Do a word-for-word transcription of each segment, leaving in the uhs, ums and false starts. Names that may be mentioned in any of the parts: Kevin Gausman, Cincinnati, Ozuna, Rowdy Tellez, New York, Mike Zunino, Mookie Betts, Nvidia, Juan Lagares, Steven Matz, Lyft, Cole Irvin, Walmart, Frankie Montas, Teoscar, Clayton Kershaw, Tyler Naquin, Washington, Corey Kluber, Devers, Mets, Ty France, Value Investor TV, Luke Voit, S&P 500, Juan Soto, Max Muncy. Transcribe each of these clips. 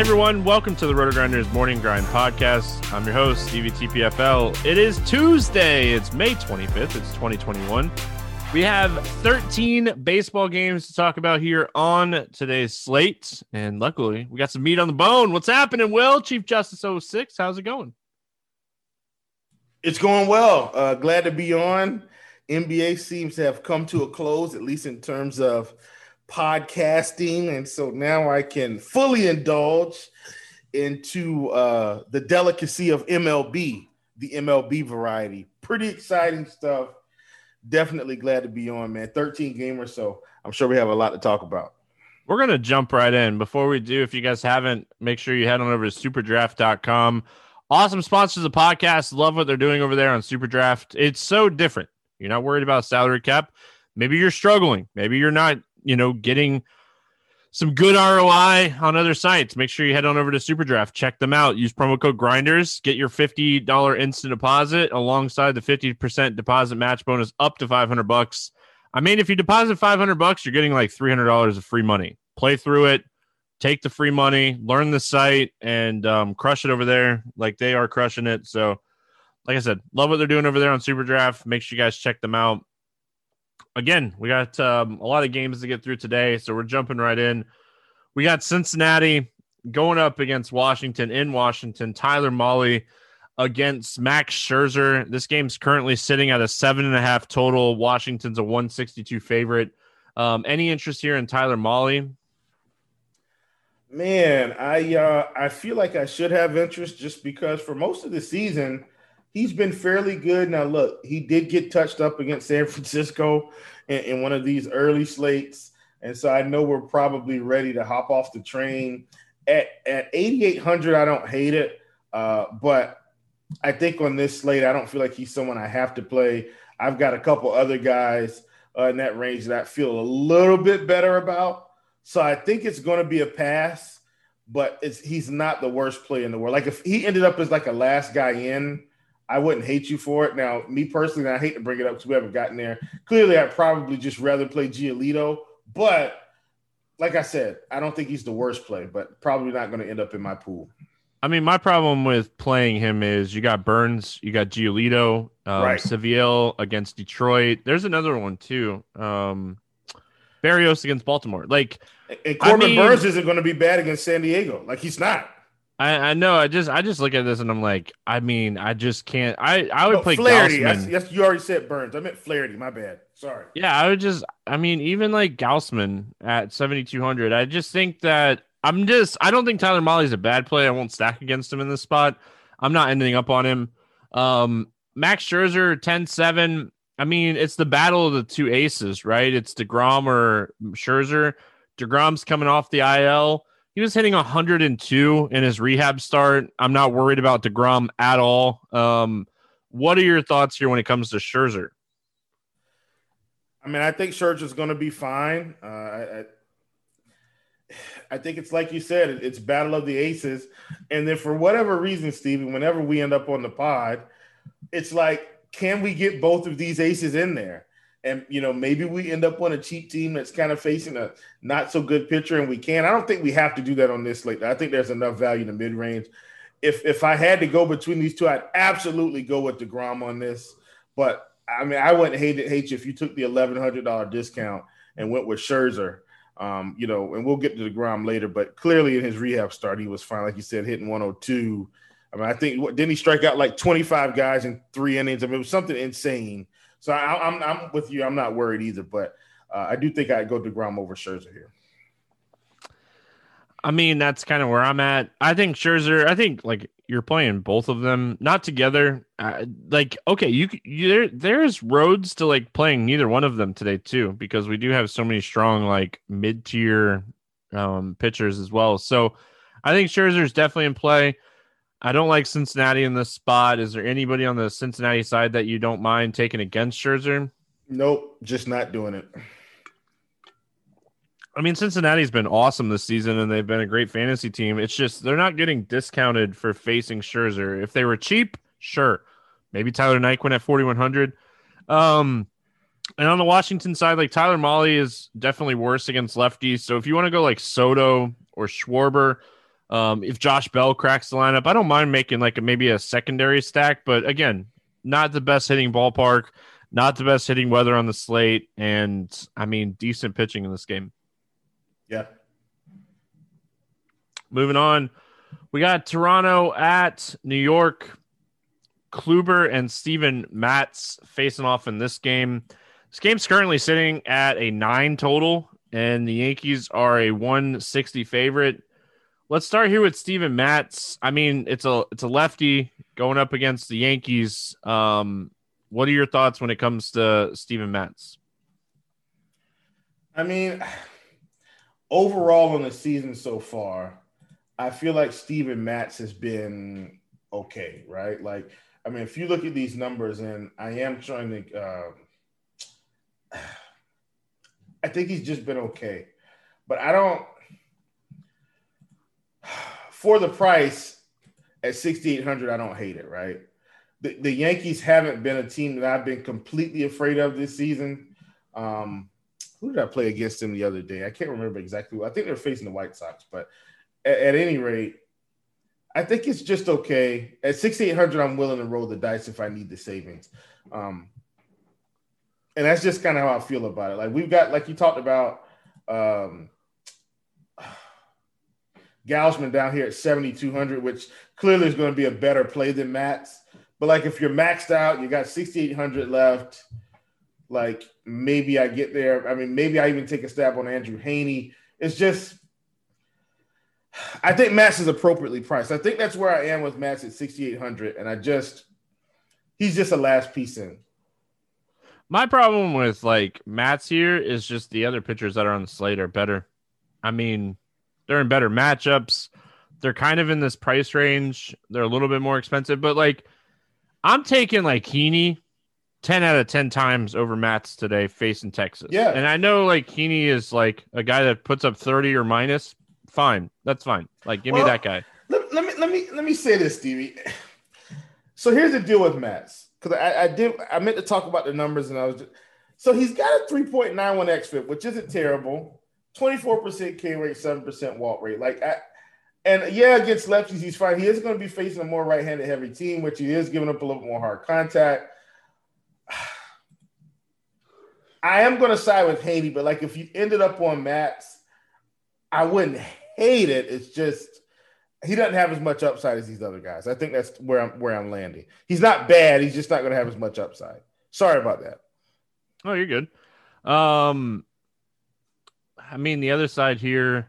Everyone, welcome to the Roto-Grinders Morning Grind Podcast. I'm your host, Stevie T P F L. It is Tuesday. It's May twenty-fifth. It's twenty twenty-one. We have thirteen baseball games to talk about here on today's slate. And luckily, we got some meat on the bone. What's happening, Will? Chief Justice oh six, how's it going? It's going well. Uh, glad to be on. N B A seems to have come to a close, at least in terms of podcasting, and so now I can fully indulge into uh the delicacy of M L B, the M L B variety. Pretty exciting stuff. Definitely glad to be on, man. thirteen game or so. I'm sure we have a lot to talk about. We're gonna jump right in. Before we do, if you guys haven't, make sure you head on over to superdraft dot com. Awesome sponsors of the podcast. Love what they're doing over there on Superdraft. It's so different. You're not worried about salary cap. Maybe you're struggling. Maybe you're not, you know, getting some good R O I on other sites. Make sure you head on over to Superdraft. Check them out. Use promo code Grinders. Get your fifty dollars instant deposit alongside the fifty percent deposit match bonus up to five hundred bucks. I mean, if you deposit five hundred bucks, you're getting like three hundred dollars of free money. Play through it. Take the free money. Learn the site and um, crush it over there. Like they are crushing it. So, like I said, love what they're doing over there on Superdraft. Make sure you guys check them out. Again, we got um, a lot of games to get through today, so we're jumping right in. We got Cincinnati going up against Washington in Washington. Tyler Mahle against Max Scherzer. This game's currently sitting at a seven and a half total. Washington's a one sixty-two favorite. Um, any interest here in Tyler Mahle? Man, I uh, I feel like I should have interest just because for most of the season, he's been fairly good. Now, look, he did get touched up against San Francisco in, in one of these early slates. And so I know we're probably ready to hop off the train. At at eighty-eight hundred, I don't hate it. Uh, but I think on this slate, I don't feel like he's someone I have to play. I've got a couple other guys uh, in that range that I feel a little bit better about. So I think it's going to be a pass, but it's, he's not the worst play in the world. Like if he ended up as like a last guy in, I wouldn't hate you for it. Now, me personally, I hate to bring it up because we haven't gotten there. Clearly, I'd probably just rather play Giolito. But like I said, I don't think he's the worst play, but probably not going to end up in my pool. I mean, my problem with playing him is you got Burns, you got Giolito, um, right. Seville against Detroit. There's another one, too. Um, Berrios against Baltimore. Like, and Corbin I mean, Burns isn't going to be bad against San Diego. Like, he's not. I, I know. I just I just look at this and I'm like, I mean, I just can't. I, I would no, play Flaherty. Yes, you already said Burns. I meant Flaherty. My bad. Sorry. Yeah, I would just. I mean, even like Gausman at seventy-two hundred. I just think that I'm just, I don't think Tyler Mahle is a bad play. I won't stack against him in this spot. I'm not ending up on him. Um, Max Scherzer, ten seven. I mean, it's the battle of the two aces, right? It's DeGrom or Scherzer. DeGrom's coming off the I L. He was hitting one hundred two in his rehab start. I'm not worried about DeGrom at all. Um, what are your thoughts here when it comes to Scherzer? I mean, I think Scherzer's going to be fine. Uh, I, I, I think it's like you said, it's battle of the aces. And then for whatever reason, Steven, whenever we end up on the pod, it's like, can we get both of these aces in there? And, you know, maybe we end up on a cheap team that's kind of facing a not so good pitcher, and we can. I don't think we have to do that on this slate. I think there's enough value in the mid range. If if I had to go between these two, I'd absolutely go with DeGrom on this. But I mean, I wouldn't hate it, hate you if you took the eleven hundred dollars discount and went with Scherzer. Um, you know, and we'll get to DeGrom later. But clearly, in his rehab start, he was fine, like you said, hitting one oh two. I mean, I think didn't he strike out like twenty-five guys in three innings? I mean, it was something insane. So I, I'm I'm with you. I'm not worried either, but uh, I do think I'd go DeGrom over Scherzer here. I mean, that's kind of where I'm at. I think Scherzer. I think like you're playing both of them not together. Uh, like okay, you, you there. There's roads to like playing neither one of them today too, because we do have so many strong like mid tier um, pitchers as well. So I think Scherzer's definitely in play. I don't like Cincinnati in this spot. Is there anybody on the Cincinnati side that you don't mind taking against Scherzer? Nope, just not doing it. I mean, Cincinnati's been awesome this season, and they've been a great fantasy team. It's just they're not getting discounted for facing Scherzer. If they were cheap, sure. Maybe Tyler Naquin at forty-one hundred. Um, and on the Washington side, like Tyler Mahle is definitely worse against lefties. So if you want to go like Soto or Schwarber, Um, if Josh Bell cracks the lineup, I don't mind making like a, maybe a secondary stack, but again, not the best hitting ballpark, not the best hitting weather on the slate. And I mean, decent pitching in this game. Yeah. Moving on. We got Toronto at New York. Kluber and Steven Matz facing off in this game. This game's currently sitting at a nine total, and the Yankees are a one sixty favorite. Let's start here with Steven Matz. I mean, it's a it's a lefty going up against the Yankees. Um, what are your thoughts when it comes to Steven Matz? I mean, overall on the season so far, I feel like Steven Matz has been okay, right? Like, I mean, if you look at these numbers, and I am trying to uh, – I think he's just been okay. But I don't – for the price at sixty-eight hundred, I don't hate it, right? The, the Yankees haven't been a team that I've been completely afraid of this season. Um, who did I play against them the other day? I can't remember exactly who. I think they're facing the White Sox, but at, at any rate, I think it's just okay. At sixty-eight hundred, I'm willing to roll the dice if I need the savings. Um, and that's just kind of how I feel about it. Like we've got, like you talked about, um, Gausman down here at seventy-two hundred, which clearly is going to be a better play than Matz. But, like, if you're maxed out, you got sixty-eight hundred left, like, maybe I get there. I mean, maybe I even take a stab on Andrew Heaney. It's just – I think Matz is appropriately priced. I think that's where I am with Matz at sixty-eight hundred, and I just – he's just a last piece in. My problem with, like, Matz here is just the other pitchers that are on the slate are better. I mean – they're in better matchups. They're kind of in this price range. They're a little bit more expensive, but like I'm taking like Heaney ten out of ten times over Matz today facing Texas. Yeah. And I know like Heaney is like a guy that puts up thirty or minus. Fine. That's fine. Like give well, me that guy. Let, let me, let me, let me say this, Stevie. So here's the deal with Matz. Cause I, I did, I meant to talk about the numbers and I was just, so he's got a three point nine one xFIP, which isn't terrible. twenty-four percent K rate, seven percent walk rate. Like, I, and yeah, against lefties, he's fine. He is going to be facing a more right-handed heavy team, which he is giving up a little more hard contact. I am going to side with Heaney, but like if you ended up on Matz, I wouldn't hate it. It's just he doesn't have as much upside as these other guys. I think that's where I'm where I'm landing. He's not bad. He's just not going to have as much upside. Sorry about that. Oh, you're good. Um. I mean, the other side here,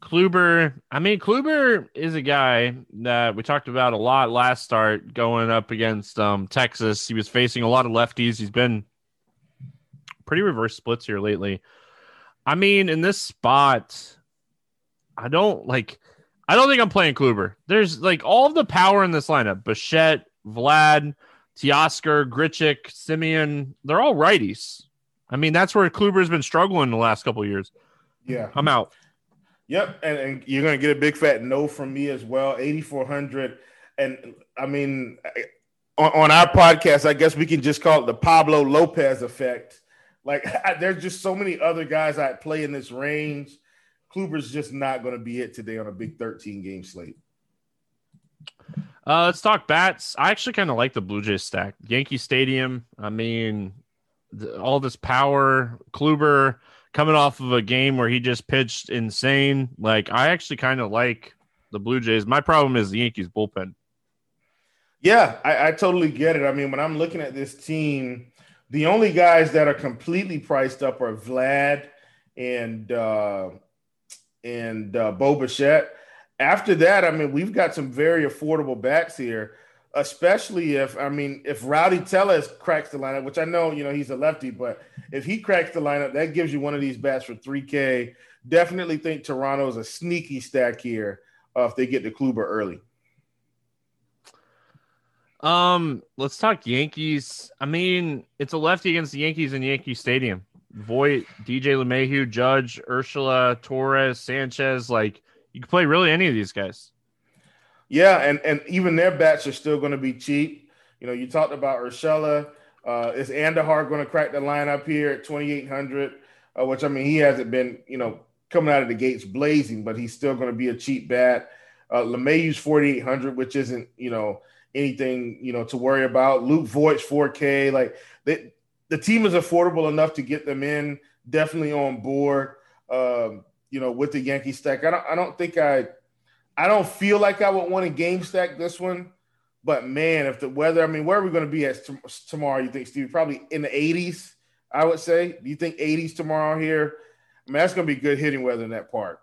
Kluber, I mean, Kluber is a guy that we talked about a lot last start going up against um, Texas. He was facing a lot of lefties. He's been pretty reverse splits here lately. I mean, in this spot, I don't like, I don't think I'm playing Kluber. There's like all of the power in this lineup. Bichette, Vlad, Teoscar, Grichuk, Simeon, they're all righties. I mean, that's where Kluber's been struggling the last couple of years. Yeah. I'm out. Yep, and, and you're going to get a big fat no from me as well, eighty-four hundred. And, I mean, on, on our podcast, I guess we can just call it the Pablo Lopez effect. Like, I, there's just so many other guys I play in this range. Kluber's just not going to be it today on a big thirteen-game slate. Uh, let's talk bats. I actually kind of like the Blue Jays stack. Yankee Stadium, I mean, the, all this power, Kluber – coming off of a game where he just pitched insane. Like, I actually kind of like the Blue Jays. My problem is the Yankees bullpen. Yeah, I, I totally get it. I mean, when I'm looking at this team, the only guys that are completely priced up are Vlad and uh, and uh, Bo Bichette. After that, I mean, we've got some very affordable bats here, especially if, I mean, if Rowdy Tellez cracks the lineup, which I know, you know, he's a lefty, but if he cracks the lineup, that gives you one of these bats for three K. Definitely think Toronto is a sneaky stack here uh, if they get to Kluber early. Um, let's talk Yankees. I mean, it's a lefty against the Yankees in Yankee Stadium. Voit, D J LeMahieu, Judge, Ursula, Torres, Sanchez, like you can play really any of these guys. Yeah, and, and even their bats are still going to be cheap. You know, you talked about Urshela. Uh, is Andahar going to crack the lineup here at twenty-eight hundred? Uh, which, I mean, he hasn't been, you know, coming out of the gates blazing, but he's still going to be a cheap bat. Uh, LeMahieu's forty-eight hundred, which isn't, you know, anything, you know, to worry about. Luke Voit's four K. Like, they, the team is affordable enough to get them in, definitely on board, um, you know, with the Yankee stack. I don't, I don't think I – I don't feel like I would want to game stack this one, but man, if the weather, I mean, where are we going to be at t- tomorrow? You think, Steve? Probably in the eighties, I would say. Do you think eighties tomorrow here? I mean, that's going to be good hitting weather in that park.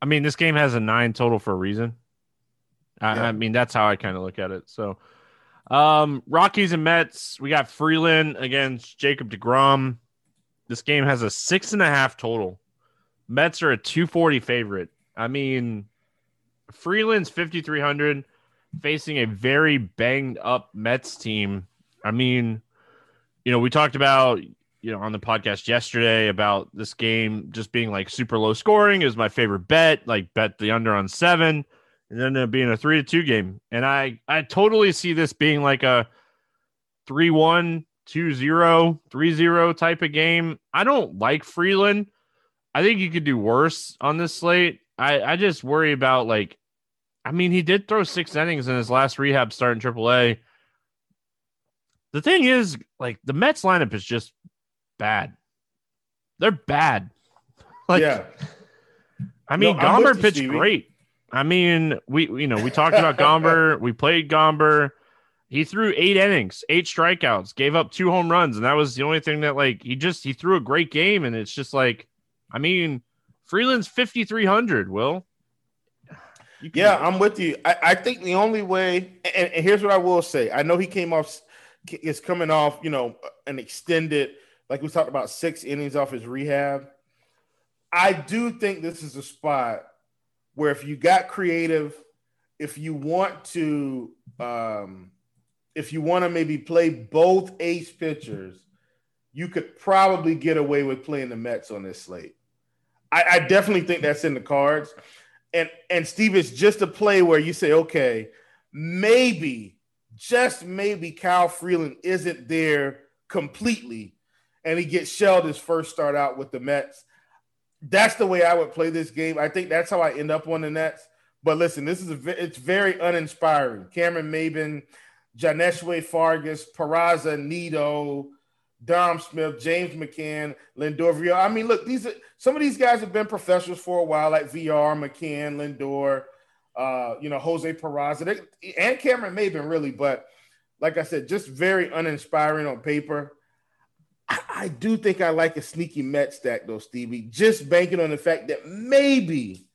I mean, this game has a nine total for a reason. I, yeah. I mean, that's how I kind of look at it. So, um, Rockies and Mets, we got Freeland against Jacob DeGrom. This game has a six and a half total. Mets are a two forty favorite. I mean, Freeland's fifty-three hundred facing a very banged up Mets team. I mean, you know, we talked about, you know, on the podcast yesterday about this game just being like super low scoring is my favorite bet, like bet the under on seven and then it being a three to two game. And I, I totally see this being like a three, one, two, zero, three, zero type of game. I don't like Freeland. I think you could do worse on this slate. I, I just worry about, like, I mean, he did throw six innings in his last rehab start in triple A. The thing is, like, the Mets lineup is just bad. They're bad. Like, yeah. I mean, no, Gomber pitched Stevie. Great. I mean, we, you know, we talked about Gomber. We played Gomber. He threw eight innings, eight strikeouts, gave up two home runs. And that was the only thing that, like, he just, he threw a great game. And it's just like, I mean, Freeland's fifty-three hundred, Will. Yeah, I'm with you. I, I think the only way, and, and here's what I will say. I know he came off, is coming off, you know, an extended, like we talked about, six innings off his rehab. I do think this is a spot where if you got creative, if you want to, um, if you want to maybe play both ace pitchers, you could probably get away with playing the Mets on this slate. I, I definitely think that's in the cards. And, and Steve, it's just a play where you say, okay, maybe, just maybe Kyle Freeland isn't there completely and he gets shelled his first start out with the Mets. That's the way I would play this game. I think that's how I end up on the Nets. But listen, this is a, it's very uninspiring. Cameron Maybin, Janeshway Fargas, Peraza, Nito, Dom Smith, James McCann, Lindor, V R. I mean, look, these are, some of these guys have been professionals for a while, like V R, McCann, Lindor, uh, you know, Jose Peraza, they, and Cameron Maybin, really. But like I said, just very uninspiring on paper. I, I do think I like a sneaky Met stack, though, Stevie, just banking on the fact that maybe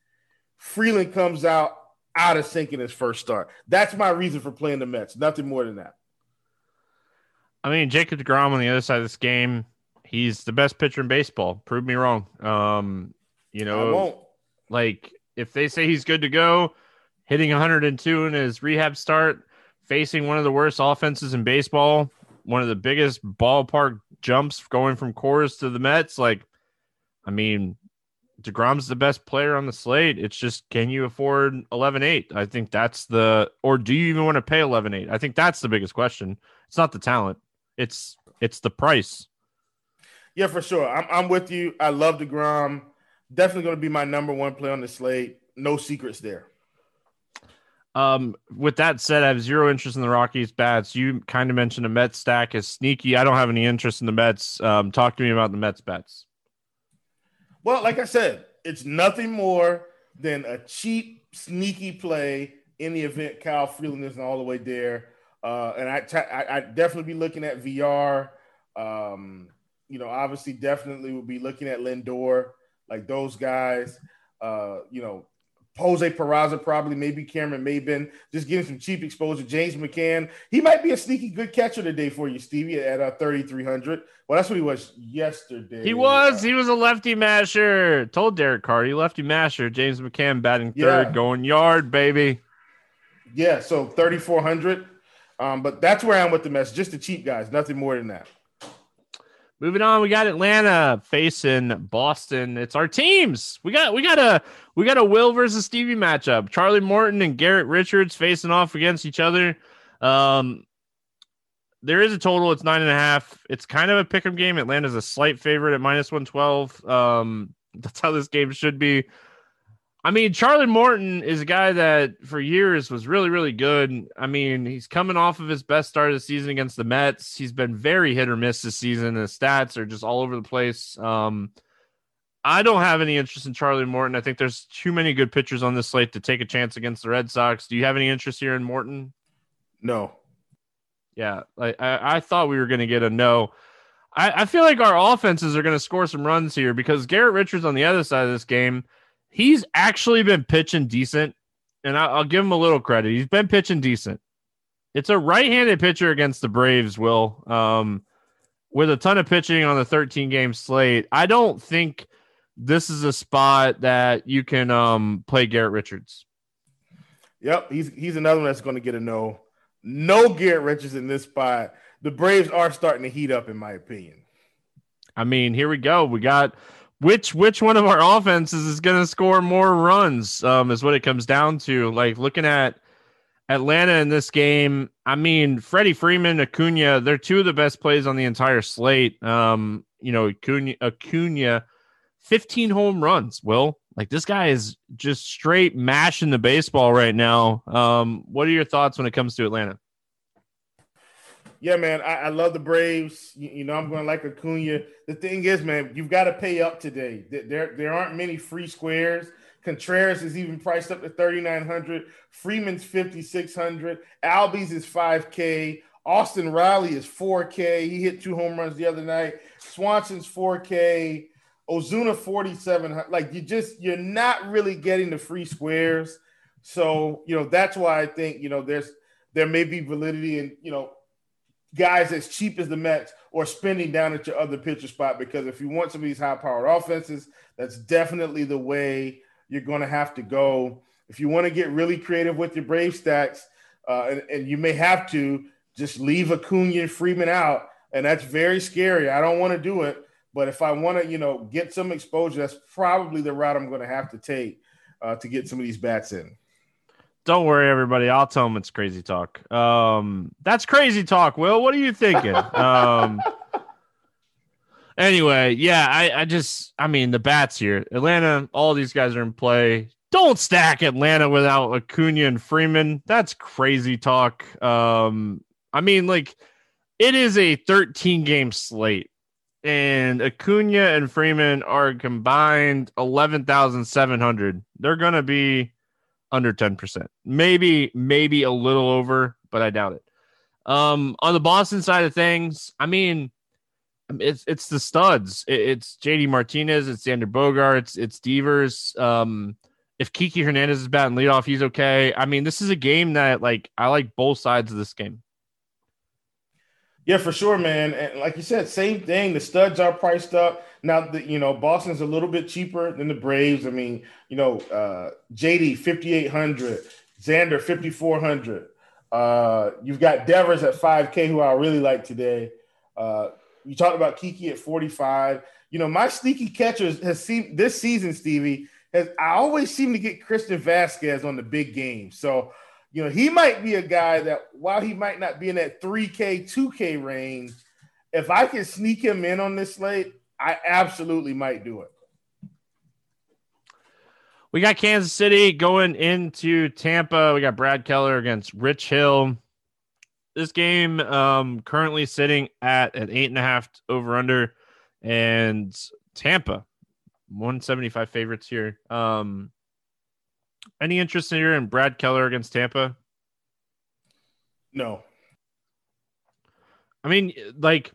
Freeland comes out out of sync in his first start. That's my reason for playing the Mets. Nothing more than that. I mean, Jacob DeGrom on the other side of this game, he's the best pitcher in baseball. Prove me wrong. Um, you know, I won't. Like, if they say he's good to go, hitting one oh two in his rehab start, facing one of the worst offenses in baseball, one of the biggest ballpark jumps going from Coors to the Mets, like, I mean, DeGrom's the best player on the slate. It's just, can you afford eleven eight? I think that's the – or do you even want to pay eleven eight? I think that's the biggest question. It's not the talent. It's it's the price. Yeah, for sure. I'm, I'm with you. I love DeGrom. Definitely going to be my number one play on the slate. No secrets there. Um, with that said, I have zero interest in the Rockies bats. You kind of mentioned a Mets stack is sneaky. I don't have any interest in the Mets. Um, talk to me about the Mets bats. Well, like I said, it's nothing more than a cheap, sneaky play in the event Kyle Freeland isn't all the way there. Uh, and I, t- I, I definitely be looking at V R. Um, you know, obviously, definitely would be looking at Lindor, like those guys. Uh, you know, Jose Peraza probably, maybe Cameron Maybin, just getting some cheap exposure. James McCann, he might be a sneaky good catcher today for you, Stevie, at uh, thirty-three hundred. Well, that's what he was yesterday. He was. Uh, he was a lefty masher. Told Derek Carty, lefty masher. James McCann batting third, yeah. Going yard, baby. Yeah, so thirty-four hundred. Um, but that's where I'm with the Mets, just the cheap guys, nothing more than that. Moving on, we got Atlanta facing Boston. It's our teams. We got we got a we got a Will versus Stevie matchup. Charlie Morton and Garrett Richards facing off against each other. Um, there is a total. It's nine and a half. It's kind of a pick 'em game. Atlanta's a slight favorite at minus one twelve. Um, that's how this game should be. I mean, Charlie Morton is a guy that for years was really, really good. I mean, he's coming off of his best start of the season against the Mets. He's been very hit or miss this season. His stats are just all over the place. Um, I don't have any interest in Charlie Morton. I think there's too many good pitchers on this slate to take a chance against the Red Sox. Do you have any interest here in Morton? No. Yeah, like, I, I thought we were going to get a no. I, I feel like our offenses are going to score some runs here because Garrett Richards on the other side of this game, he's actually been pitching decent, and I'll give him a little credit. He's been pitching decent. It's a right-handed pitcher against the Braves, Will, um, with a ton of pitching on the thirteen-game slate. I don't think this is a spot that you can um, play Garrett Richards. Yep, he's he's another one that's going to get a no. No Garrett Richards in this spot. The Braves are starting to heat up, in my opinion. I mean, here we go. We got – Which which one of our offenses is going to score more runs um, is what it comes down to. Like, looking at Atlanta in this game, I mean, Freddie Freeman, Acuna, they're two of the best plays on the entire slate. Um, you know, Acuna, Acuna, fifteen home runs, Will. Like, this guy is just straight mashing the baseball right now. Um, what are your thoughts when it comes to Atlanta? Yeah, man, I, I love the Braves. You, you know, I'm going to like Acuna. The thing is, man, you've got to pay up today. There, there aren't many free squares. Contreras is even priced up to thirty-nine hundred. Freeman's fifty-six hundred. Albies is five K. Austin Riley is four K. He hit two home runs the other night. Swanson's four K. Ozuna forty-seven hundred. Like, you just, you're not really getting the free squares. So, you know, that's why I think, you know, there's there may be validity in, you know, guys as cheap as the Mets or spending down at your other pitcher spot, because if you want some of these high-powered offenses, that's definitely the way you're going to have to go. If you want to get really creative with your Brave stacks, uh, and, and you may have to, just leave Acuna and Freeman out, and that's very scary. I don't want to do it, but if I want to, you know, get some exposure, that's probably the route I'm going to have to take uh, to get some of these bats in. Don't worry, everybody. I'll tell them it's crazy talk. Um, that's crazy talk, Will. What are you thinking? um, anyway, yeah, I, I just, I mean, the bats here. Atlanta, all these guys are in play. Don't stack Atlanta without Acuna and Freeman. That's crazy talk. Um, I mean, like, it is a thirteen-game slate, and Acuna and Freeman are combined eleven thousand seven hundred. They're going to be under ten percent, maybe, maybe a little over, but I doubt it. Um, on the Boston side of things, I mean, it's it's the studs. It, it's J D Martinez. It's Xander Bogaerts. It's, it's Devers. Um, if Kiki Hernandez is batting leadoff, he's okay. I mean, this is a game that like I like both sides of this game. Yeah, for sure, man. And like you said, same thing. The studs are priced up. Now, the, you know, Boston's a little bit cheaper than the Braves. I mean, you know, uh, J D, fifty-eight hundred. Xander, fifty-four hundred. Uh, you've got Devers at five K, who I really like today. Uh, you talked about Kiki at forty-five. You know, my sneaky catchers has seen this season, Stevie, has I always seem to get Christian Vasquez on the big game. So, you know, he might be a guy that while he might not be in that three K, two K range, if I can sneak him in on this slate, I absolutely might do it. We got Kansas City going into Tampa. We got Brad Keller against Rich Hill. This game um, currently sitting at an eight and a half over under, and Tampa one seventy-five favorites here. Um, Any interest here in Brad Keller against Tampa? No. I mean, like,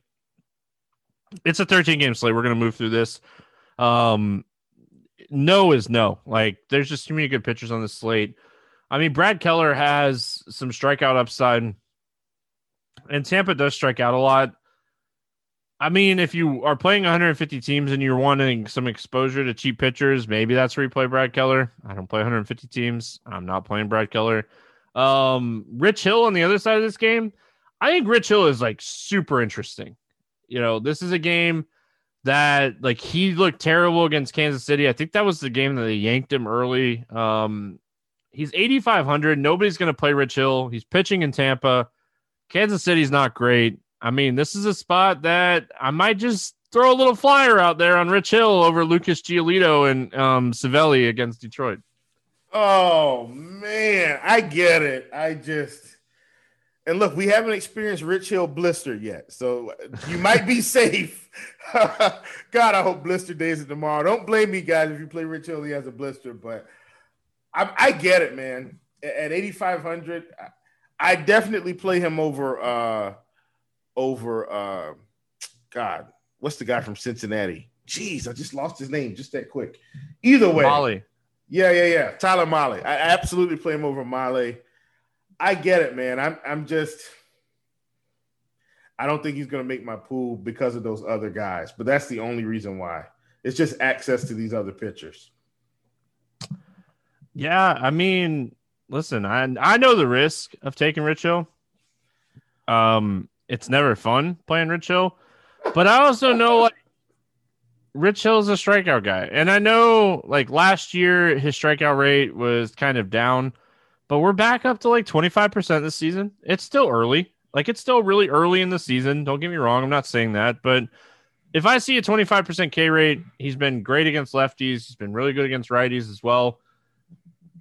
it's a thirteen-game slate. We're going to move through this. Um, no is no. Like, there's just too many good pitchers on the slate. I mean, Brad Keller has some strikeout upside, and Tampa does strike out a lot. I mean, if you are playing one hundred fifty teams and you're wanting some exposure to cheap pitchers, maybe that's where you play Brad Keller. I don't play one hundred fifty teams. I'm not playing Brad Keller. Um, Rich Hill on the other side of this game, I think Rich Hill is, like, super interesting. You know, this is a game that, like, he looked terrible against Kansas City. I think that was the game that they yanked him early. Um, he's eighty-five hundred. Nobody's going to play Rich Hill. He's pitching in Tampa. Kansas City's not great. I mean, this is a spot that I might just throw a little flyer out there on Rich Hill over Lucas Giolito and um, Savelli against Detroit. Oh, man, I get it. I just – and look, we haven't experienced Rich Hill blister yet, so you might be safe. God, I hope blister days are tomorrow. Don't blame me, guys, if you play Rich Hill, he has a blister, but I, I get it, man. At eighty-five hundred, I definitely play him over uh, – over, uh, God, what's the guy from Cincinnati? Jeez, I just lost his name just that quick. Either way. Mahle. Yeah, yeah, yeah. Tyler Mahle. I absolutely play him over Mahle. I get it, man. I'm I'm just – I don't think he's going to make my pool because of those other guys, but that's the only reason why. It's just access to these other pitchers. Yeah, I mean, listen, I I know the risk of taking Rich Hill. Um. It's never fun playing Rich Hill, but I also know like Rich Hill is a strikeout guy. And I know like last year his strikeout rate was kind of down, but we're back up to like twenty-five percent this season. It's still early. Like it's still really early in the season. Don't get me wrong. I'm not saying that, but if I see a twenty-five percent K rate, he's been great against lefties. He's been really good against righties as well.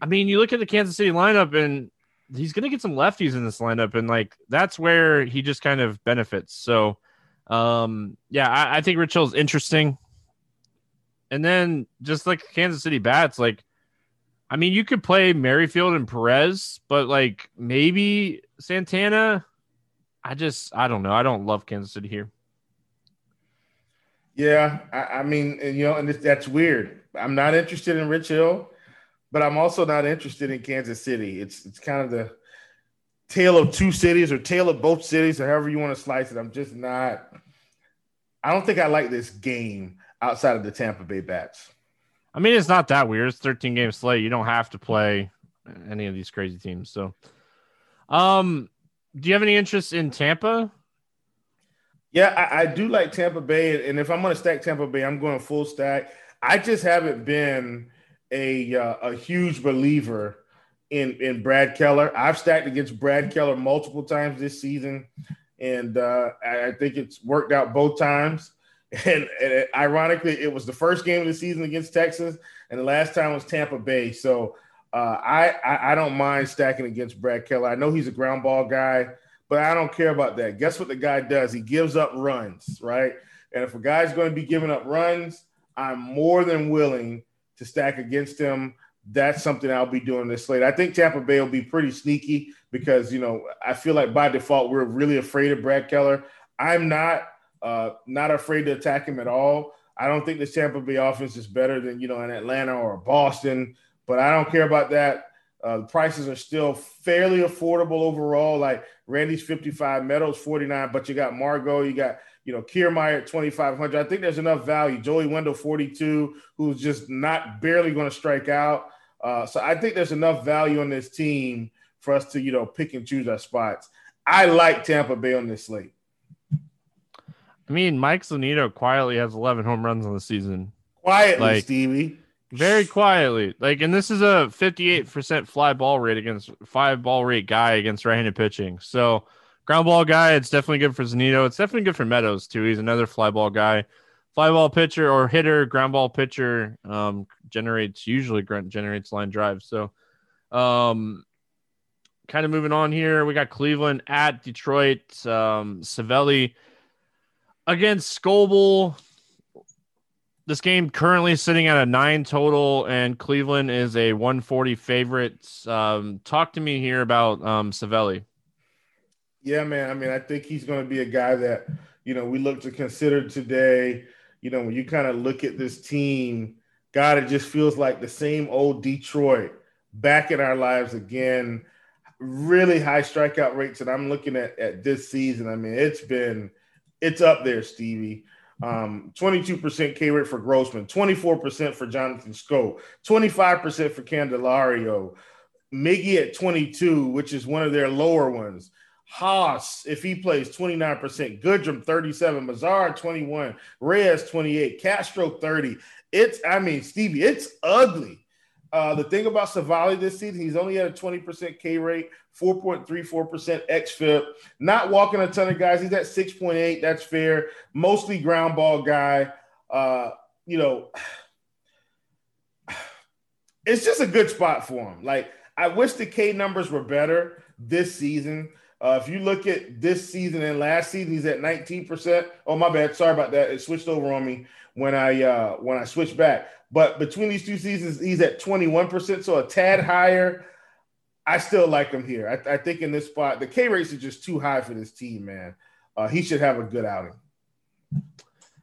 I mean, you look at the Kansas City lineup and he's going to get some lefties in this lineup. And like, that's where he just kind of benefits. So um, yeah, I, I think Rich Hill's interesting. And then just like Kansas City bats, like, I mean, you could play Merrifield and Perez, but like maybe Santana. I just, I don't know. I don't love Kansas City here. Yeah. I, I mean, and, you know, and that's weird. I'm not interested in Rich Hill. But I'm also not interested in Kansas City. It's it's kind of the tale of two cities or tale of both cities or however you want to slice it. I'm just not – I don't think I like this game outside of the Tampa Bay bats. I mean, it's not that weird. It's a thirteen-game slate. You don't have to play any of these crazy teams. So, um, do you have any interest in Tampa? Yeah, I, I do like Tampa Bay. And if I'm going to stack Tampa Bay, I'm going full stack. I just haven't been – A uh, a huge believer in in Brad Keller. I've stacked against Brad Keller multiple times this season, and uh, I, I think it's worked out both times. And, and ironically, it was the first game of the season against Texas, and the last time was Tampa Bay. So uh, I, I I don't mind stacking against Brad Keller. I know he's a ground ball guy, but I don't care about that. Guess what the guy does? He gives up runs, right? And if a guy's going to be giving up runs, I'm more than willing to stack against him. That's something I'll be doing this slate. I think Tampa Bay will be pretty sneaky because, you know, I feel like by default, we're really afraid of Brad Keller. I'm not, Uh, not afraid to attack him at all. I don't think the Tampa Bay offense is better than, you know, an Atlanta or Boston, but I don't care about that. Uh, the prices are still fairly affordable overall. Like Randy's fifty-five, Meadows forty-nine, but you got Margot, you got, you know, Kiermaier at twenty-five hundred. I think there's enough value. Joey Wendell forty-two, who's just not barely going to strike out. Uh, so I think there's enough value on this team for us to, you know, pick and choose our spots. I like Tampa Bay on this slate. I mean, Mike Zunino quietly has eleven home runs on the season. Quietly, like, Stevie. Very quietly. Like, and this is a fifty-eight percent fly ball rate against five ball rate guy against right-handed pitching. So ground ball guy, it's definitely good for Zunino. It's definitely good for Meadows too. He's another fly ball guy. Fly ball pitcher or hitter, ground ball pitcher um, generates usually generates line drives. So um, kind of moving on here. We got Cleveland at Detroit. Um, Savelli against Scoble. This game currently sitting at a nine total, and Cleveland is a one forty favorite. Um, talk to me here about um, Savelli. Yeah, man. I mean, I think he's going to be a guy that, you know, we look to consider today. You know, when you kind of look at this team, God, it just feels like the same old Detroit back in our lives again. Really high strikeout rates, and I'm looking at, at this season. I mean, it's been – it's up there, Stevie. Um, twenty-two percent K rate for Grossman, twenty-four percent for Jonathan Scope, twenty-five percent for Candelario, Miggy at twenty-two, which is one of their lower ones. Haas, if he plays, twenty-nine percent, Goodrum, thirty-seven, Mazar, twenty-one, Reyes, twenty-eight, Castro, thirty. It's, I mean, Stevie, it's ugly. Uh, the thing about Savali this season, he's only at a twenty percent K rate, four point three four percent X F I P, not walking a ton of guys. He's at six point eight. That's fair. Mostly ground ball guy. Uh, you know, it's just a good spot for him. Like, I wish the K numbers were better this season. Uh, if you look at this season and last season, he's at nineteen percent. Oh, my bad. Sorry about that. It switched over on me when I uh, when I switched back. But between these two seasons, he's at twenty-one percent, so a tad higher. I still like him here. I, I think in this spot, the K rates are just too high for this team, man. Uh, he should have a good outing.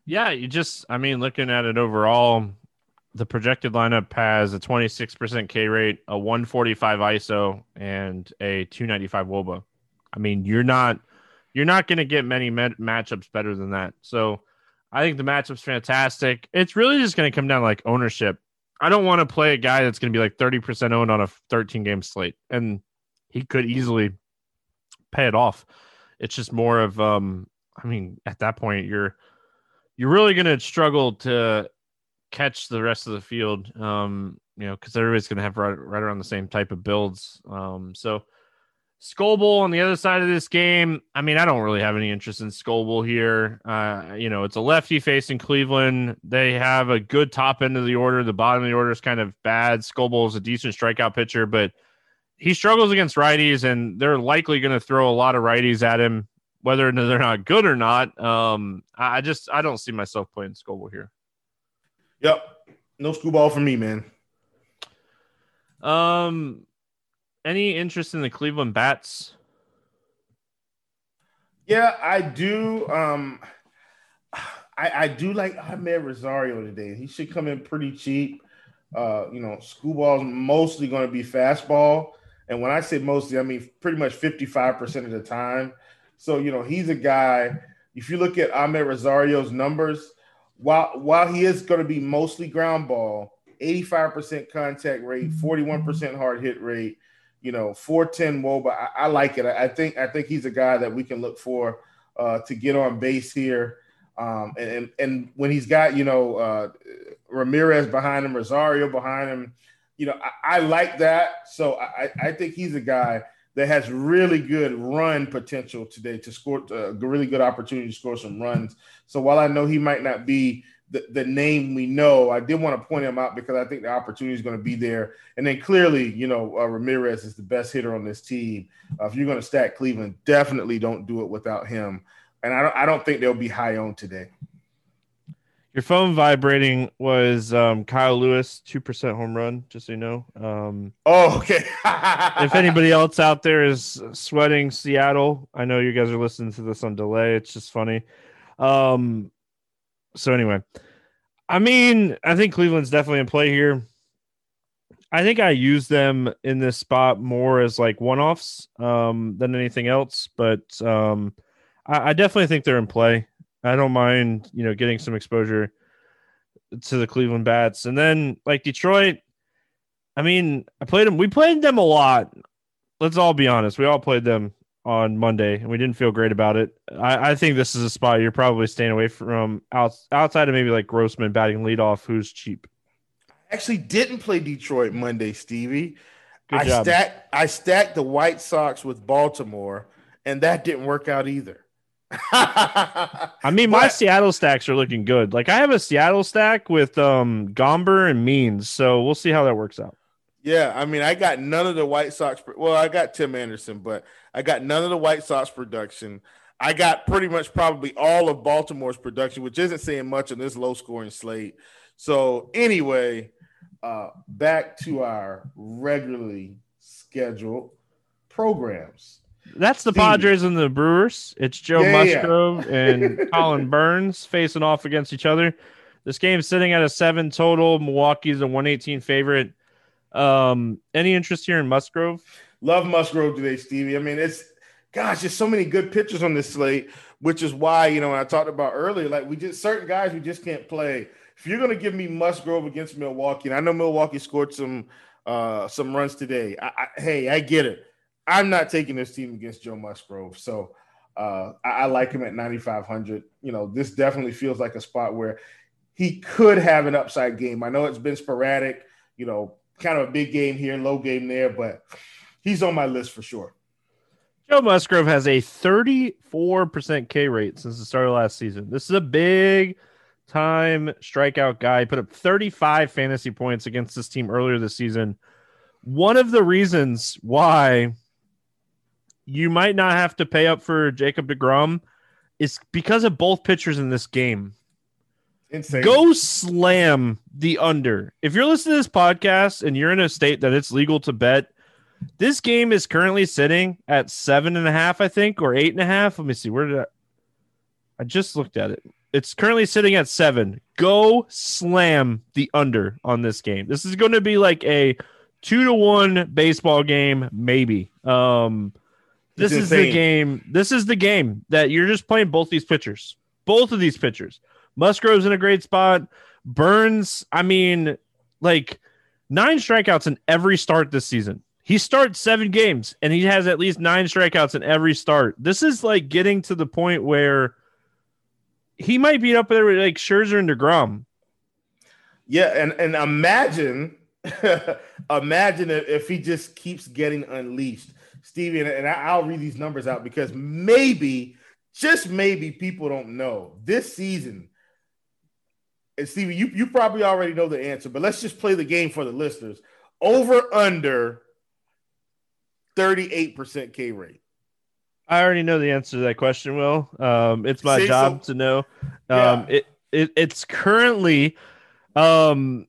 Yeah, you just, I mean, looking at it overall, the projected lineup has a twenty-six percent K rate, a one forty-five I S O, and a two ninety-five W O B A. I mean, you're not you're not going to get many med- matchups better than that. So I think the matchup's fantastic. It's really just going to come down to, like, ownership. I don't want to play a guy that's going to be like thirty percent owned on a thirteen-game slate, and he could easily pay it off. It's just more of, um, I mean, at that point, you're you're really going to struggle to catch the rest of the field, um, you know, because everybody's going to have right, right around the same type of builds. Um, so. Scoble on the other side of this game. I mean, I don't really have any interest in Scoble here. Uh, you know, it's a lefty facing Cleveland. They have a good top end of the order. The bottom of the order is kind of bad. Scoble is a decent strikeout pitcher, but he struggles against righties, and they're likely going to throw a lot of righties at him, whether they're not good or not. Um, I just I don't see myself playing Scoble here. Yep, no Scooball for me, man. Um. Any interest in the Cleveland bats? Yeah, I do. Um, I, I do like Ahmed Rosario today. He should come in pretty cheap. Uh, you know, Scooball is mostly going to be fastball. And when I say mostly, I mean pretty much fifty-five percent of the time. So, you know, he's a guy. If you look at Ahmed Rosario's numbers, while, while he is going to be mostly ground ball, eighty-five percent contact rate, forty-one percent hard hit rate, you know, four ten W O B A. I, I like it. I, I think I think he's a guy that we can look for uh, to get on base here. Um, and, and and when he's got, you know, uh, Ramirez behind him, Rosario behind him, you know, I, I like that. So I, I think he's a guy that has really good run potential today to score a uh, really good opportunity to score some runs. So while I know he might not be the, the name we know, I did want to point him out because I think the opportunity is going to be there. And then clearly, you know, uh, Ramirez is the best hitter on this team. Uh, if you're going to stack Cleveland, definitely don't do it without him. And I don't, I don't think they'll be high owned today. Your phone vibrating was um, Kyle Lewis, two percent home run, just so you know. Um, oh, okay. If anybody else out there is sweating Seattle, I know you guys are listening to this on delay. It's just funny. Um, so anyway, I mean, I think Cleveland's definitely in play here. I think I use them in this spot more as like one-offs um, than anything else, but um, I, I definitely think they're in play. I don't mind, you know, getting some exposure to the Cleveland bats. And then like Detroit, I mean, I played them. We played them a lot. Let's all be honest. We all played them on Monday and we didn't feel great about it. I, I think this is a spot you're probably staying away from out, outside of maybe like Grossman batting leadoff, who's cheap. I actually didn't play Detroit Monday, Stevie. Good I job. stacked I stacked the White Sox with Baltimore and that didn't work out either. I mean, my but, Seattle stacks are looking good. Like I have a Seattle stack with um, Gomber and Means, so we'll see how that works out. Yeah, I mean, I got none of the White Sox. Well, I got Tim Anderson, but I got none of the White Sox production. I got pretty much probably all of Baltimore's production, which isn't saying much on this low-scoring slate. So anyway, uh, back to our regularly scheduled programs. That's the Stevie. Padres and the Brewers. It's Joe yeah, Musgrove yeah. and Colin Burns facing off against each other. This game's sitting at a seven total. Milwaukee's a one eighteen favorite. Um, any interest here in Musgrove? Love Musgrove today, Stevie. I mean, it's gosh, there's so many good pitchers on this slate, which is why, you know, when I talked about earlier, like we just certain guys we just can't play. If you're going to give me Musgrove against Milwaukee, and I know Milwaukee scored some uh, some runs today. I, I, hey, I get it. I'm not taking this team against Joe Musgrove, so uh, I, I like him at ninety-five hundred. You know, this definitely feels like a spot where he could have an upside game. I know it's been sporadic, you know, kind of a big game here, low game there, but he's on my list for sure. Joe Musgrove has a thirty-four percent K rate since the start of last season. This is a big-time strikeout guy. He put up thirty-five fantasy points against this team earlier this season. One of the reasons why you might not have to pay up for Jacob DeGrom is because of both pitchers in this game. Insane. Go slam the under. If you're listening to this podcast and you're in a state that it's legal to bet, this game is currently sitting at seven and a half, I think, or eight and a half. Let me see. Where did I? I just looked at it. It's currently sitting at seven. Go slam the under on this game. This is going to be like a two to one baseball game, maybe. Um, This is the game. This is the game that you're just playing both these pitchers. Both of these pitchers. Musgrove's in a great spot. Burns, I mean, like nine strikeouts in every start this season. He starts seven games, and he has at least nine strikeouts in every start. This is like getting to the point where he might be up there with like Scherzer and DeGrom. Yeah, and, and imagine, imagine if he just keeps getting unleashed. Stevie, and I'll read these numbers out because maybe, just maybe, people don't know. This season, and Stevie, you, you probably already know the answer, but let's just play the game for the listeners. Over, under, thirty-eight percent K rate. I already know the answer to that question, Will. Um, it's my See, job so, to know. Um, yeah. it, it It's currently um,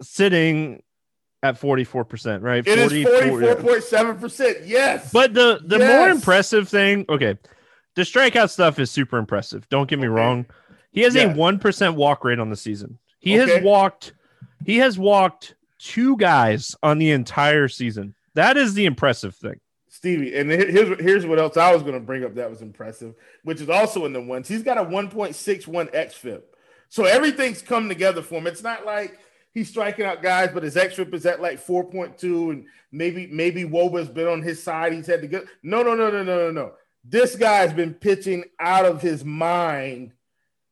sitting – at forty-four percent, right? It forty, is forty-four point seven percent, yes. But the, the yes. more impressive thing, okay, the strikeout stuff is super impressive. Don't get me okay. wrong. He has yeah. a one percent walk rate on the season. He okay. has walked He has walked two guys on the entire season. That is the impressive thing. Stevie, and here's, here's what else I was going to bring up that was impressive, which is also in the ones. He's got a one point six one X F I P. So everything's come together for him. It's not like he's striking out guys, but his X F I P is at like four point two, and maybe maybe Woba's been on his side. He's had to go. No, no, no, no, no, no, no. This guy's been pitching out of his mind.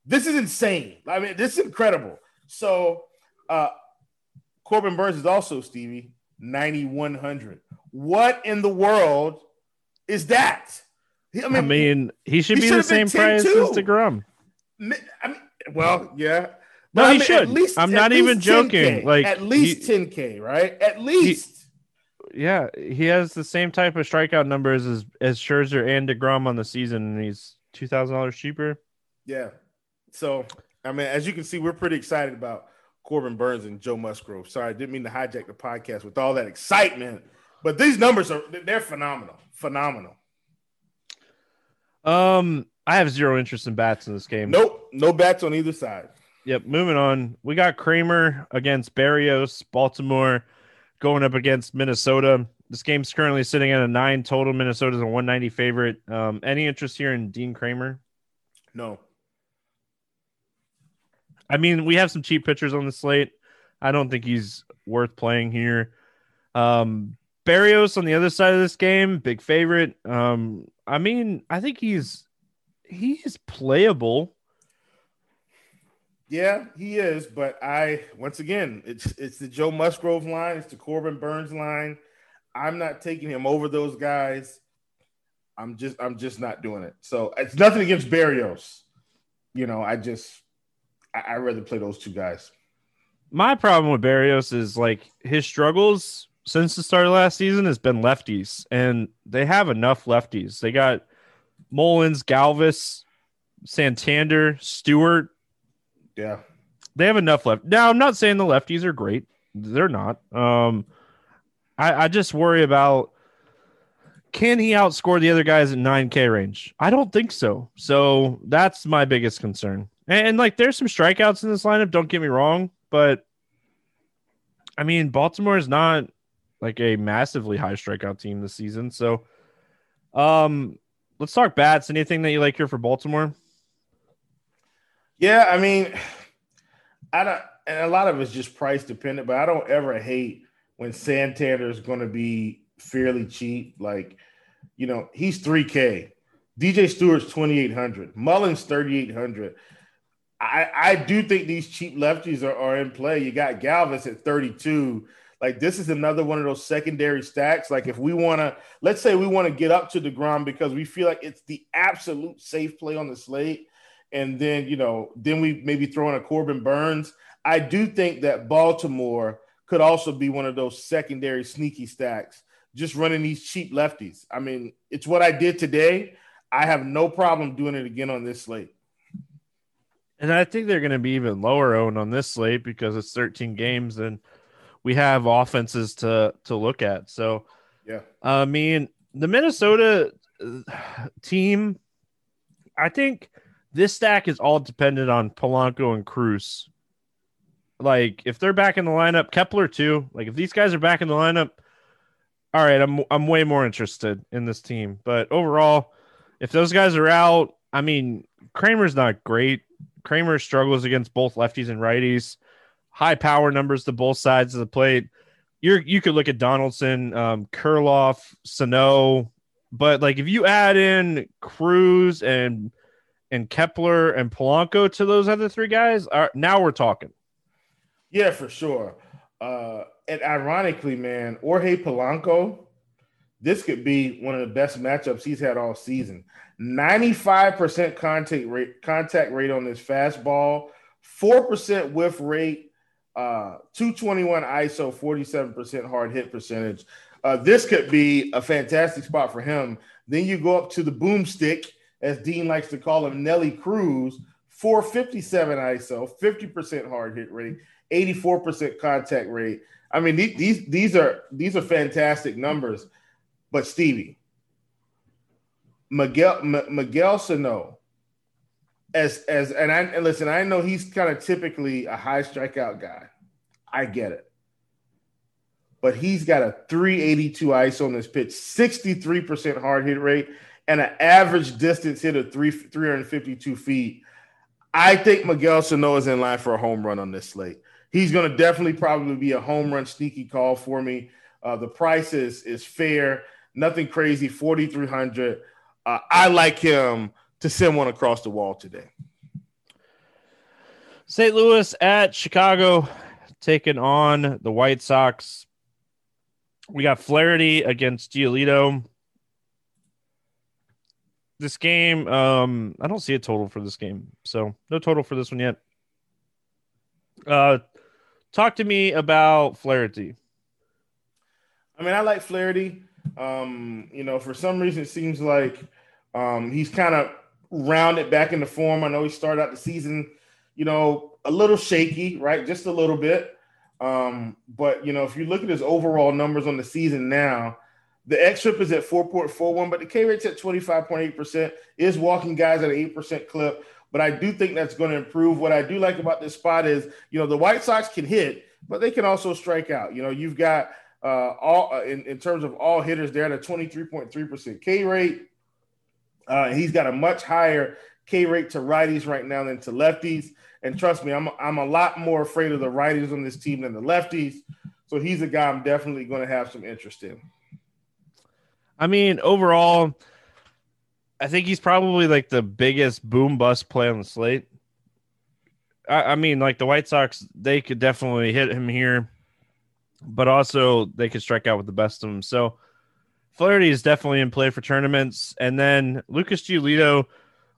This is insane. I mean, this is incredible. So, uh, Corbin Burns is also, Stevie, ninety-one hundred. What in the world is that? I mean, I mean he should he be the same price as DeGrom. I mean, well, yeah. No, he I mean, should. At least, I'm at not least even joking. ten K. Like at least he, ten K, right? At least. He, yeah, he has the same type of strikeout numbers as, as Scherzer and DeGrom on the season, and he's two thousand dollars cheaper. Yeah. So, I mean, as you can see, we're pretty excited about Corbin Burns and Joe Musgrove. Sorry, I didn't mean to hijack the podcast with all that excitement, but these numbers are they're phenomenal. Phenomenal. Um, I have zero interest in bats in this game. Nope. No bats on either side. Yep. Moving on. We got Kramer against Berrios, Baltimore going up against Minnesota. This game's currently sitting at a nine total. Minnesota's a one ninety favorite. Um, any interest here in Dean Kramer? No. I mean, we have some cheap pitchers on the slate. I don't think he's worth playing here. Um, Berrios on the other side of this game, big favorite. Um, I mean, I think he's he is playable. Yeah, he is. But I once again, it's it's the Joe Musgrove line. It's the Corbin Burns line. I'm not taking him over those guys. I'm just, I'm just not doing it. So it's nothing against Berrios. You know, I just, I, I'd rather play those two guys. My problem with Berrios is like his struggles since the start of last season has been lefties, and they have enough lefties. They got Mullins, Galvis, Santander, Stewart. Yeah. They have enough left. Now I'm not saying the lefties are great. They're not. Um, I, I just worry about, can he outscore the other guys at nine K range? I don't think so. So that's my biggest concern. And, and like, there's some strikeouts in this lineup. Don't get me wrong, but I mean, Baltimore is not like a massively high strikeout team this season. So, um, let's talk bats. Anything that you like here for Baltimore? Yeah. I mean, I don't, and a lot of it's just price dependent, but I don't ever hate when Santander is going to be fairly cheap. Like, you know, he's three K. D J Stewart's twenty-eight hundred. Mullins thirty-eight hundred. I, I do think these cheap lefties are, are in play. You got Galvis at thirty-two. Like, this is another one of those secondary stacks. Like, if we want to, let's say we want to get up to DeGrom because we feel like it's the absolute safe play on the slate. And then, you know, then we maybe throw in a Corbin Burns. I do think that Baltimore could also be one of those secondary sneaky stacks, just running these cheap lefties. I mean, it's what I did today. I have no problem doing it again on this slate. And I think they're going to be even lower owned on this slate because it's thirteen games and we have offenses to, to look at. So, yeah, I mean, the Minnesota team, I think this stack is all dependent on Polanco and Cruz. Like, if they're back in the lineup, Kepler too. Like, if these guys are back in the lineup, all right, I'm I'm way more interested in this team. But overall, if those guys are out, I mean, Kramer's not great. Kramer struggles against both lefties and righties. High power numbers to both sides of the plate. You're you could look at Donaldson, um, Kurloff, Sano, but like if you add in Cruz and and Kepler and Polanco to those other three guys, all right, now we're talking. Yeah, for sure. Uh, and ironically, man, Jorge Polanco, this could be one of the best matchups he's had all season. ninety-five percent contact rate, contact rate on this fastball, four percent whiff rate, uh, two twenty-one I S O, forty-seven percent hard hit percentage. Uh, this could be a fantastic spot for him. Then you go up to the boomstick, as Dean likes to call him, Nelly Cruz, four fifty-seven I S O, fifty percent hard hit rate, eighty-four percent contact rate. I mean, these these are these are fantastic numbers. But Stevie, Miguel M- Miguel Sano, as as and I and listen, I know he's kind of typically a high strikeout guy. I get it, but he's got a three eighty-two I S O on this pitch, sixty-three percent hard hit rate, and an average distance hit of three three fifty-two feet. I think Miguel Sano is in line for a home run on this slate. He's going to definitely probably be a home run sneaky call for me. Uh, the price is, is fair, nothing crazy, forty-three hundred. Uh, I like him to send one across the wall today. Saint Louis at Chicago, taking on the White Sox. We got Flaherty against Giolito. This game, um, I don't see a total for this game, so no total for this one yet. Uh, talk to me about Flaherty. I mean, I like Flaherty. Um, you know, for some reason, it seems like um, he's kind of rounded back into form. I know he started out the season, you know, a little shaky, right? Just a little bit. Um, but, you know, if you look at his overall numbers on the season now, The X F I P is at four point four one, but the K rate's at twenty-five point eight percent. Is walking guys at an eight percent clip, but I do think that's going to improve. What I do like about this spot is, you know, the White Sox can hit, but they can also strike out. You know, you've got uh, all uh, in, in terms of all hitters, they're at a twenty-three point three percent K rate. Uh, he's got a much higher K rate to righties right now than to lefties. And trust me, I'm I'm a lot more afraid of the righties on this team than the lefties. So he's a guy I'm definitely going to have some interest in. I mean, overall, I think he's probably like the biggest boom bust play on the slate. I, I mean, like the White Sox, they could definitely hit him here, but also they could strike out with the best of them. So Flaherty is definitely in play for tournaments. And then Lucas Giolito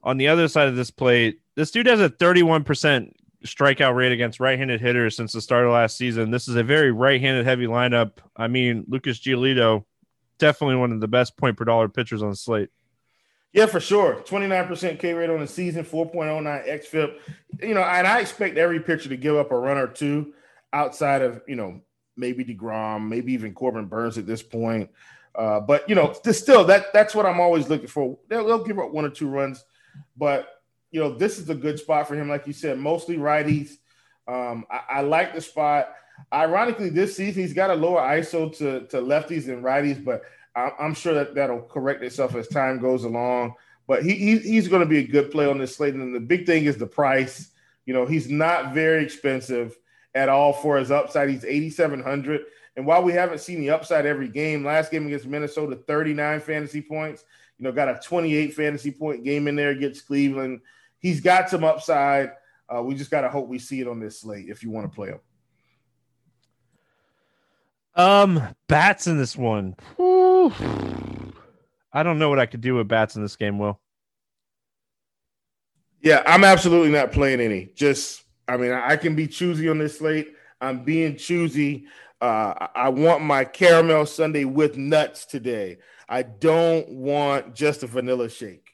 on the other side of this plate, this dude has a thirty-one percent strikeout rate against right-handed hitters since the start of last season. This is a very right-handed heavy lineup. I mean, Lucas Giolito, definitely one of the best point per dollar pitchers on the slate. Yeah, for sure. twenty-nine percent K rate on the season, four point oh nine X F I P. You know, and I expect every pitcher to give up a run or two outside of, you know, maybe DeGrom, maybe even Corbin Burns at this point. Uh, but, you know, still, that that's what I'm always looking for. They'll, they'll give up one or two runs. But, you know, this is a good spot for him. Like you said, mostly righties. Um, I, I like the spot. Ironically, this season he's got a lower I S O to, to lefties and righties, but I, I'm sure that that'll correct itself as time goes along. But he, he he's going to be a good play on this slate. And the big thing is the price. You know, he's not very expensive at all for his upside. He's eighty-seven hundred. And while we haven't seen the upside every game, last game against Minnesota, thirty-nine fantasy points. You know, got a twenty-eight fantasy point game in there against Cleveland. He's got some upside. Uh, we just got to hope we see it on this slate if you want to play him. Um, bats in this one. Woo. I don't know what I could do with bats in this game, Will. Yeah, I'm absolutely not playing any. Just, I mean, I can be choosy on this slate. I'm being choosy. Uh, I want my caramel sundae with nuts today. I don't want just a vanilla shake.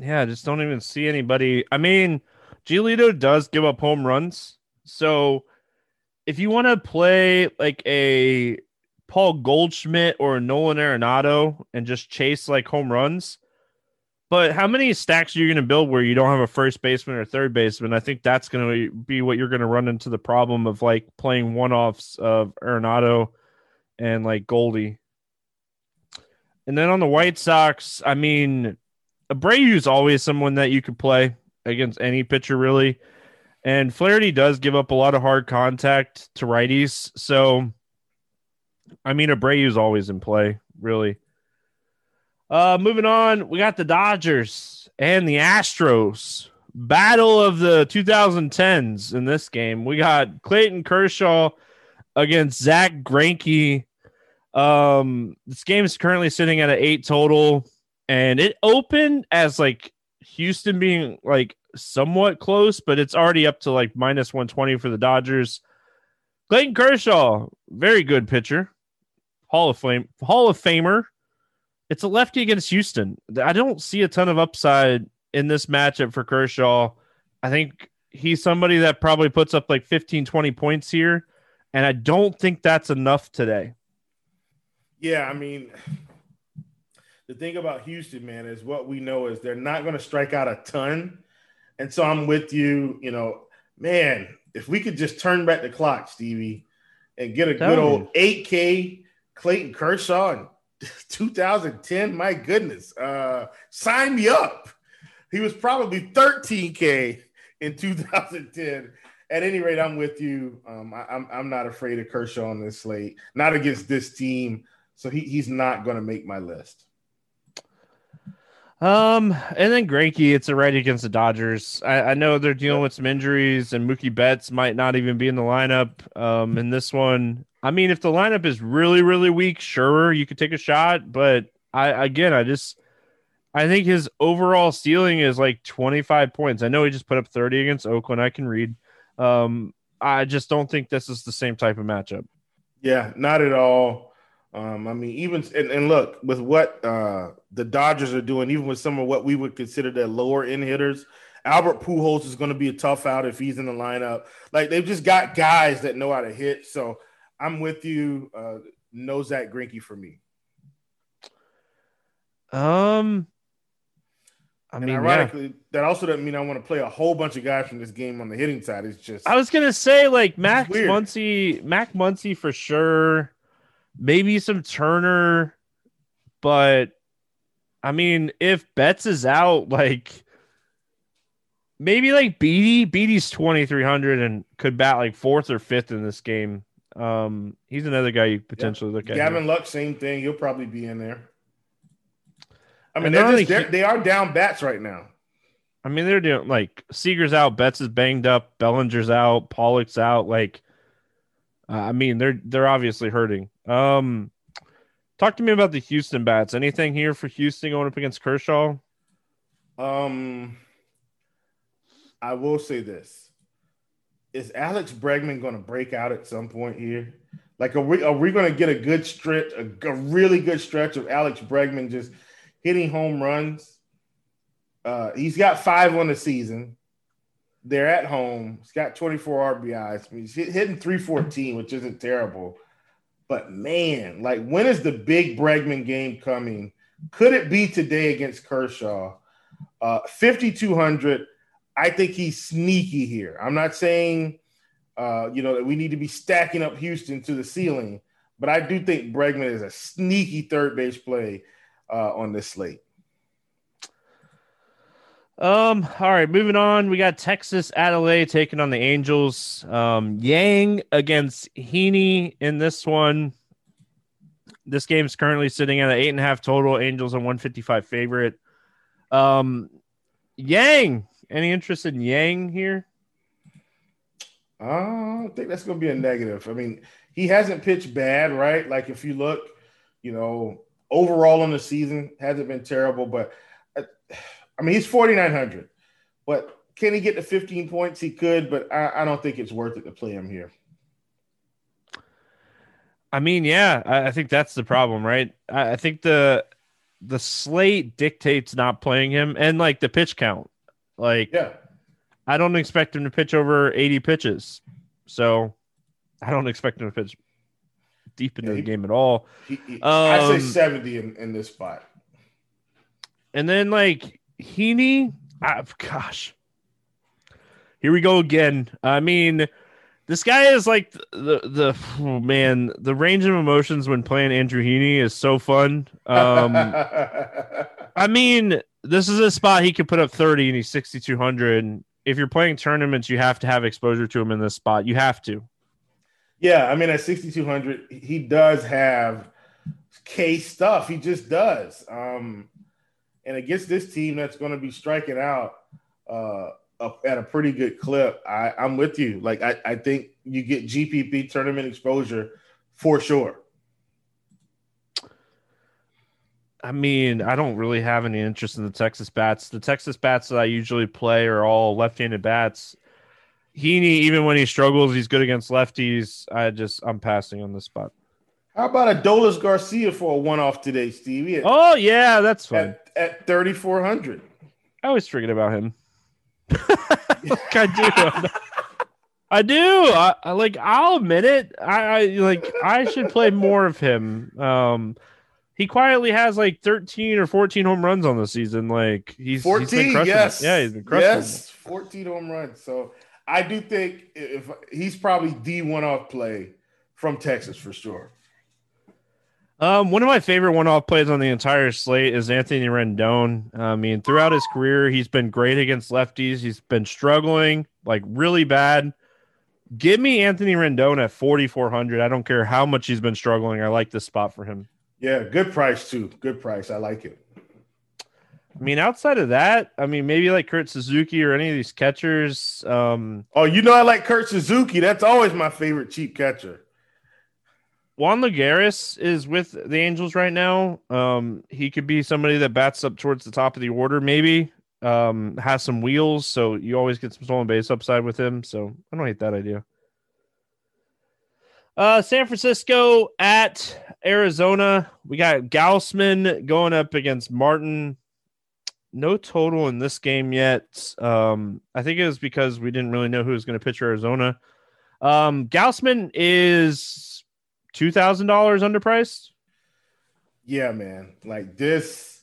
Yeah, I just don't even see anybody. I mean, Giolito does give up home runs. So if you want to play like a Paul Goldschmidt or a Nolan Arenado and just chase like home runs, but how many stacks are you going to build where you don't have a first baseman or third baseman? I think that's going to be what you're going to run into, the problem of like playing one-offs of Arenado and like Goldie. And then on the White Sox, I mean, Abreu is always someone that you could play against any pitcher really. And Flaherty does give up a lot of hard contact to righties. So, I mean, Abreu is always in play, really. Uh, moving on, we got the Dodgers and the Astros. Battle of the twenty tens in this game. We got Clayton Kershaw against Zach Greinke. Um, this game is currently sitting at an eight total, and it opened as like Houston being like somewhat close, but it's already up to like minus one twenty for the Dodgers. Clayton Kershaw, very good pitcher, Hall of Fame, Hall of Famer. It's a lefty against Houston. I don't see a ton of upside in this matchup for Kershaw. I think he's somebody that probably puts up like fifteen, twenty points here, and I don't think that's enough today. Yeah, I mean, the thing about Houston, man, is what we know is they're not going to strike out a ton. And so I'm with you, you know, man, if we could just turn back the clock, Stevie, and get a Tell good old me. eight K Clayton Kershaw in two thousand ten, my goodness, uh, sign me up. He was probably thirteen K in two thousand ten. At any rate, I'm with you. Um, I, I'm, I'm not afraid of Kershaw on this slate, not against this team. So he, he's not going to make my list. Um, and then Greinke, it's a right against the Dodgers. I, I know they're dealing with some injuries, and Mookie Betts might not even be in the lineup. Um, in this one, I mean, if the lineup is really, really weak, sure, you could take a shot. But I, again, I just, I think his overall ceiling is like twenty-five points. I know he just put up thirty against Oakland. I can read. Um, I just don't think this is the same type of matchup. Yeah, not at all. Um, I mean, even and, and look, with what uh, the Dodgers are doing, even with some of what we would consider their lower end hitters, Albert Pujols is going to be a tough out if he's in the lineup. Like, they've just got guys that know how to hit. So I'm with you. Uh, no Zach Greinke for me. Um, I and mean, ironically, yeah. that also doesn't mean I want to play a whole bunch of guys from this game on the hitting side. It's just I was gonna say like Max Muncy, Mac Muncy for sure, maybe some Turner, but I mean, if Betts is out, like maybe like Beattie, Beattie's twenty-three hundred and could bat like fourth or fifth in this game. Um, he's another guy you potentially yeah. look at. Gavin Luck, same thing. He'll probably be in there. I mean, they're just, they're, they are down bats right now. I mean, they're doing like Seager's out, Betts is banged up, Bellinger's out, Pollock's out. Like, uh, I mean, they're they're obviously hurting. Um, talk to me about the Houston bats. Anything here for Houston going up against Kershaw? Um, I will say this: is Alex Bregman going to break out at some point here? Like, are we are we going to get a good stretch, a, a really good stretch of Alex Bregman just hitting home runs? Uh, he's got five on the season. They're at home. He's got twenty-four R B Is. I mean, he's hitting three fourteen, which isn't terrible. But, man, like, when is the big Bregman game coming? Could it be today against Kershaw? Uh, fifty-two hundred, I think he's sneaky here. I'm not saying, uh, you know, that we need to be stacking up Houston to the ceiling, but I do think Bregman is a sneaky third base play Uh, on this slate. Um, all right, moving on. We got Texas at L A taking on the Angels. Um, Yang against Heaney in this one. This game's currently sitting at an eight and a half total. Angels on one fifty-five favorite. Um, Yang, any interest in Yang here? Uh, I think that's going to be a negative. I mean, he hasn't pitched bad, right? Like if you look, you know, overall on the season, hasn't been terrible, but I, I mean, he's forty-nine hundred. But can he get to fifteen points? He could, but I, I don't think it's worth it to play him here. I mean, yeah, I, I think that's the problem, right? I, I think the the slate dictates not playing him and like the pitch count. Like, yeah. I don't expect him to pitch over eighty pitches. So I don't expect him to pitch deep into yeah, he, the game at all. He, he, um, I say seventy in, in this spot. And then like Heaney, I, gosh, here we go again. I mean, this guy is like the, the, oh man, the range of emotions when playing Andrew Heaney is so fun. Um, I mean, this is a spot he could put up thirty and he's sixty-two hundred. If you're playing tournaments, you have to have exposure to him in this spot. You have to. Yeah, I mean, at sixty-two hundred, he does have K stuff. He just does. Um, and against this team that's going to be striking out uh, up at a pretty good clip, I, I'm with you. Like, I, I think you get G P P tournament exposure for sure. I mean, I don't really have any interest in the Texas bats. The Texas bats that I usually play are all left-handed bats. Heaney, even when he struggles, he's good against lefties. I just, I'm passing on this spot. How about Adolis Garcia for a one-off today, Stevie? At, oh, yeah, that's fine. At, at thirty-four hundred. I always forget about him. Like I do. I do. I, I like, I'll admit it. I, I like, I should play more of him. Um, he quietly has like thirteen or fourteen home runs on the season. Like he's, fourteen, he's been crushing yes. It. Yeah, he's been crushing yes, it. fourteen home runs. So, I do think if he's probably the one-off play from Texas for sure. Um, one of my favorite one-off plays on the entire slate is Anthony Rendon. I mean, throughout his career, he's been great against lefties. He's been struggling, like, really bad. Give me Anthony Rendon at forty-four hundred. I don't care how much he's been struggling. I like this spot for him. Yeah, good price, too. Good price. I like it. I mean, outside of that, I mean, maybe like Kurt Suzuki or any of these catchers. Um, oh, you know I like Kurt Suzuki. That's always my favorite cheap catcher. Juan Lagares is with the Angels right now. Um, he could be somebody that bats up towards the top of the order maybe, um, has some wheels, so you always get some stolen base upside with him. So I don't hate that idea. Uh, San Francisco at Arizona. We got Gausman going up against Martin. No total in this game yet. Um, I think it was because we didn't really know who was going to pitch Arizona. Um, Gausman is two thousand dollars underpriced. Yeah, man. Like this,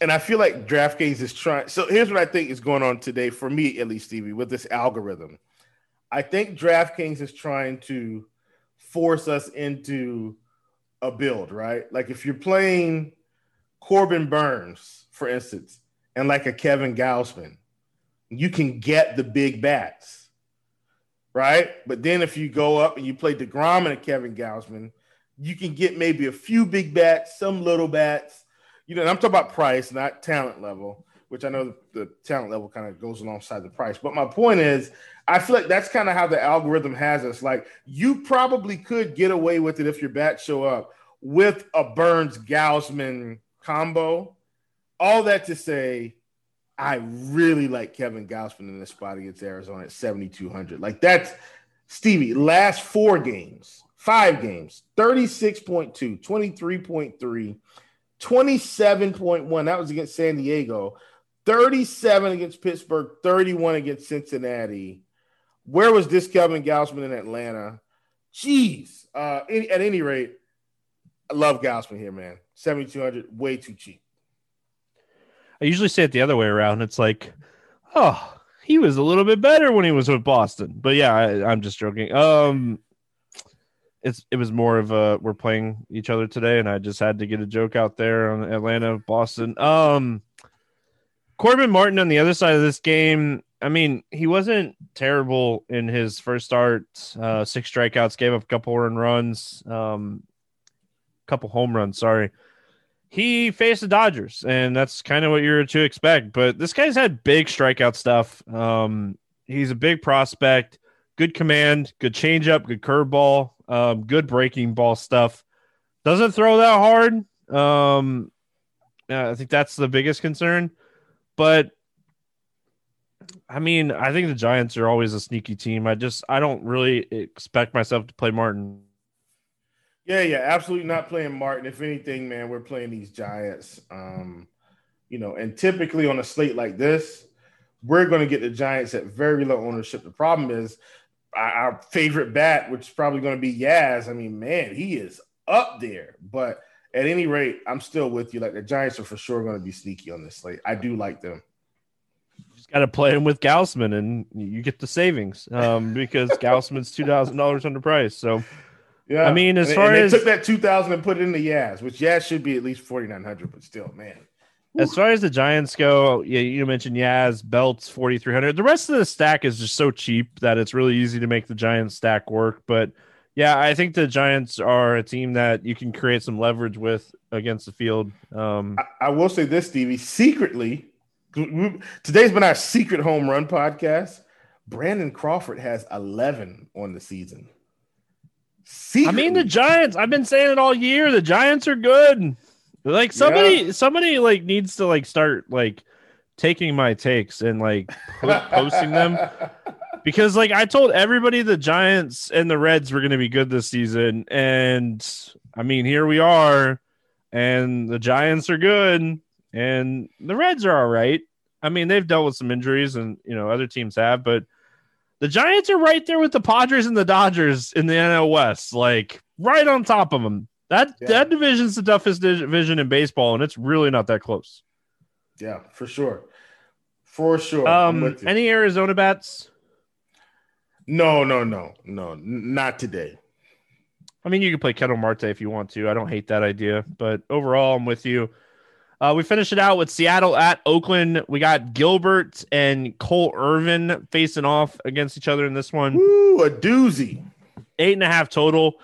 And I feel like DraftKings is trying. So here's what I think is going on today, for me at least, Stevie, with this algorithm. I think DraftKings is trying to force us into a build, right? Like if you're playing Corbin Burnes, for instance, and like a Kevin Gausman, you can get the big bats, right? But then if you go up and you play DeGrom and a Kevin Gausman, you can get maybe a few big bats, some little bats. You know, and I'm talking about price, not talent level, which I know the, the talent level kind of goes alongside the price. But my point is, I feel like that's kind of how the algorithm has us. Like, you probably could get away with it if your bats show up with a Burnes-Gausman combo. All that to say, I really like Kevin Gausman in this spot against Arizona at seventy-two hundred. Like, that's, Stevie, last four games, five games, thirty-six point two, twenty-three point three, twenty-seven point one. That was against San Diego. thirty-seven against Pittsburgh, thirty-one against Cincinnati. Where was this Kevin Gausman in Atlanta? Jeez. Uh, any, at any rate, I love Gausman here, man. seventy-two hundred, way too cheap. I usually say it the other way around. It's like, oh, he was a little bit better when he was with Boston. But, yeah, I, I'm just joking. Um, it's It was more of a we're playing each other today, and I just had to get a joke out there on Atlanta, Boston. Um Corbin Martin on the other side of this game, I mean, he wasn't terrible in his first start. Uh, six strikeouts, gave up a couple earned runs, um, couple home runs, sorry. He faced the Dodgers, and that's kind of what you're to expect. But this guy's had big strikeout stuff. Um, he's a big prospect, good command, good changeup, good curveball, um, good breaking ball stuff. Doesn't throw that hard. Um, I think that's the biggest concern. But, I mean, I think the Giants are always a sneaky team. I just – I don't really expect myself to play Martin. Yeah, yeah, absolutely not playing Martin. If anything, man, we're playing these Giants. Um, you know, and typically on a slate like this, we're going to get the Giants at very low ownership. The problem is our favorite bat, which is probably going to be Yaz. I mean, man, he is up there. But – at any rate, I'm still with you. Like, the Giants are for sure going to be sneaky on this slate. I do like them. You just got to play them with Gausman, and you get the savings um, because Gausman's two thousand dollars underpriced. So, yeah, I mean, as and, far and they as they took that two thousand dollars and put it in the Yaz, which Yaz should be at least forty-nine hundred dollars, but still, man. Whew. As far as the Giants go, yeah, you mentioned Yaz, Belts forty-three hundred dollars. The rest of the stack is just so cheap that it's really easy to make the Giants stack work, but. Yeah, I think the Giants are a team that you can create some leverage with against the field. Um, I, I will say this, Stevie. Secretly, we, today's been our secret home run podcast. Brandon Crawford has eleven on the season. Secretly. I mean, the Giants. I've been saying it all year. The Giants are good. Like somebody, yeah. somebody like needs to like start like taking my takes and like posting them. Because, like, I told everybody the Giants and the Reds were going to be good this season. And, I mean, here we are. And the Giants are good. And the Reds are all right. I mean, they've dealt with some injuries and, you know, other teams have. But the Giants are right there with the Padres and the Dodgers in the N L West. Like, right on top of them. That, yeah. that division's the toughest division in baseball, and it's really not that close. Yeah, for sure. For sure. Um, any Arizona bats? No, no, no, no, not today. I mean, you can play Ketel Marte if you want to. I don't hate that idea, but overall, I'm with you. Uh, we finish it out with Seattle at Oakland. We got Gilbert and Cole Irvin facing off against each other in this one. Ooh, a doozy. Eight and a half total.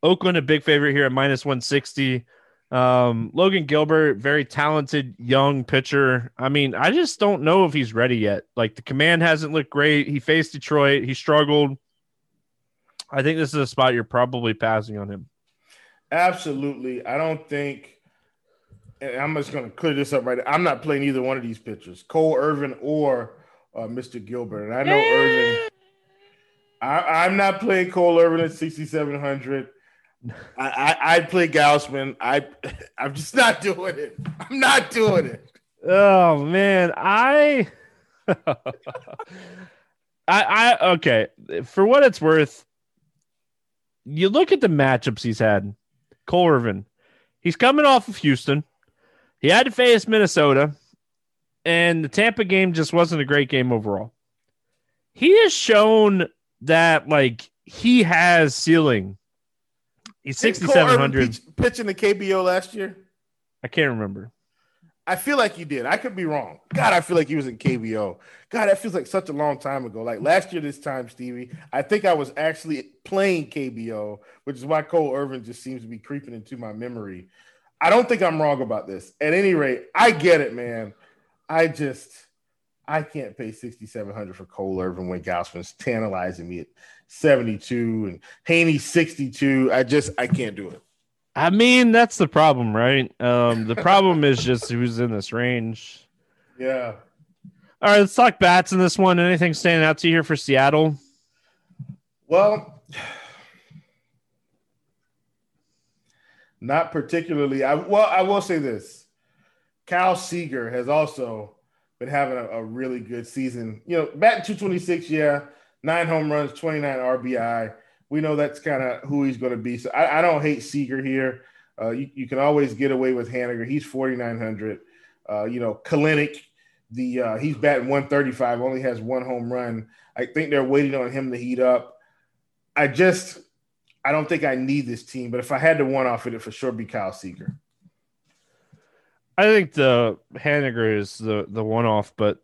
Oakland, a big favorite here at minus one sixty. Um, Logan Gilbert, very talented young pitcher. I mean, I just don't know if he's ready yet. Like, the command hasn't looked great. He faced Detroit. He struggled. I think this is a spot you're probably passing on him. Absolutely. I don't think – and I'm just going to clear this up right now. I'm not playing either one of these pitchers, Cole Irvin or uh, Mister Gilbert. And I know yeah. Irvin – I'm not playing Cole Irvin at sixty-seven hundred. I, I I'd play Gausman. I I'm just not doing it. I'm not doing it. Oh man, I, I I okay. For what it's worth, you look at the matchups he's had. Cole Irvin, he's coming off of Houston. He had to face Minnesota, and the Tampa game just wasn't a great game overall. He has shown that, like, he has ceiling. He's sixty-seven hundred. Pitch, pitching the K B O last year? I can't remember. I feel like you did. I could be wrong. God, I feel like he was in K B O. God, that feels like such a long time ago. Like last year this time, Stevie, I think I was actually playing K B O, which is why Cole Irvin just seems to be creeping into my memory. I don't think I'm wrong about this. At any rate, I get it, man. I just I can't pay sixty-seven hundred dollars for Cole Irvin when Gausman's tantalizing me at seventy-two and Heaney sixty-two. I just I can't do it. I mean, that's the problem, right? Um, the problem is just who's in this range. Yeah. All right, let's talk bats in this one. Anything standing out to you here for Seattle? Well, not particularly. I well, I will say this. Kyle Seager has also been having a, a really good season. You know, batting two twenty-six, yeah, nine home runs, twenty-nine R B I. We know that's kind of who he's going to be. So I, I don't hate Seager here. Uh, you, you can always get away with Haniger. He's forty-nine hundred. Uh, you know, Kalenic, the uh, he's batting one thirty-five, only has one home run. I think they're waiting on him to heat up. I just – I don't think I need this team, but if I had to one-off it, it for sure be Kyle Seager. I think the Haniger is the, the one-off, but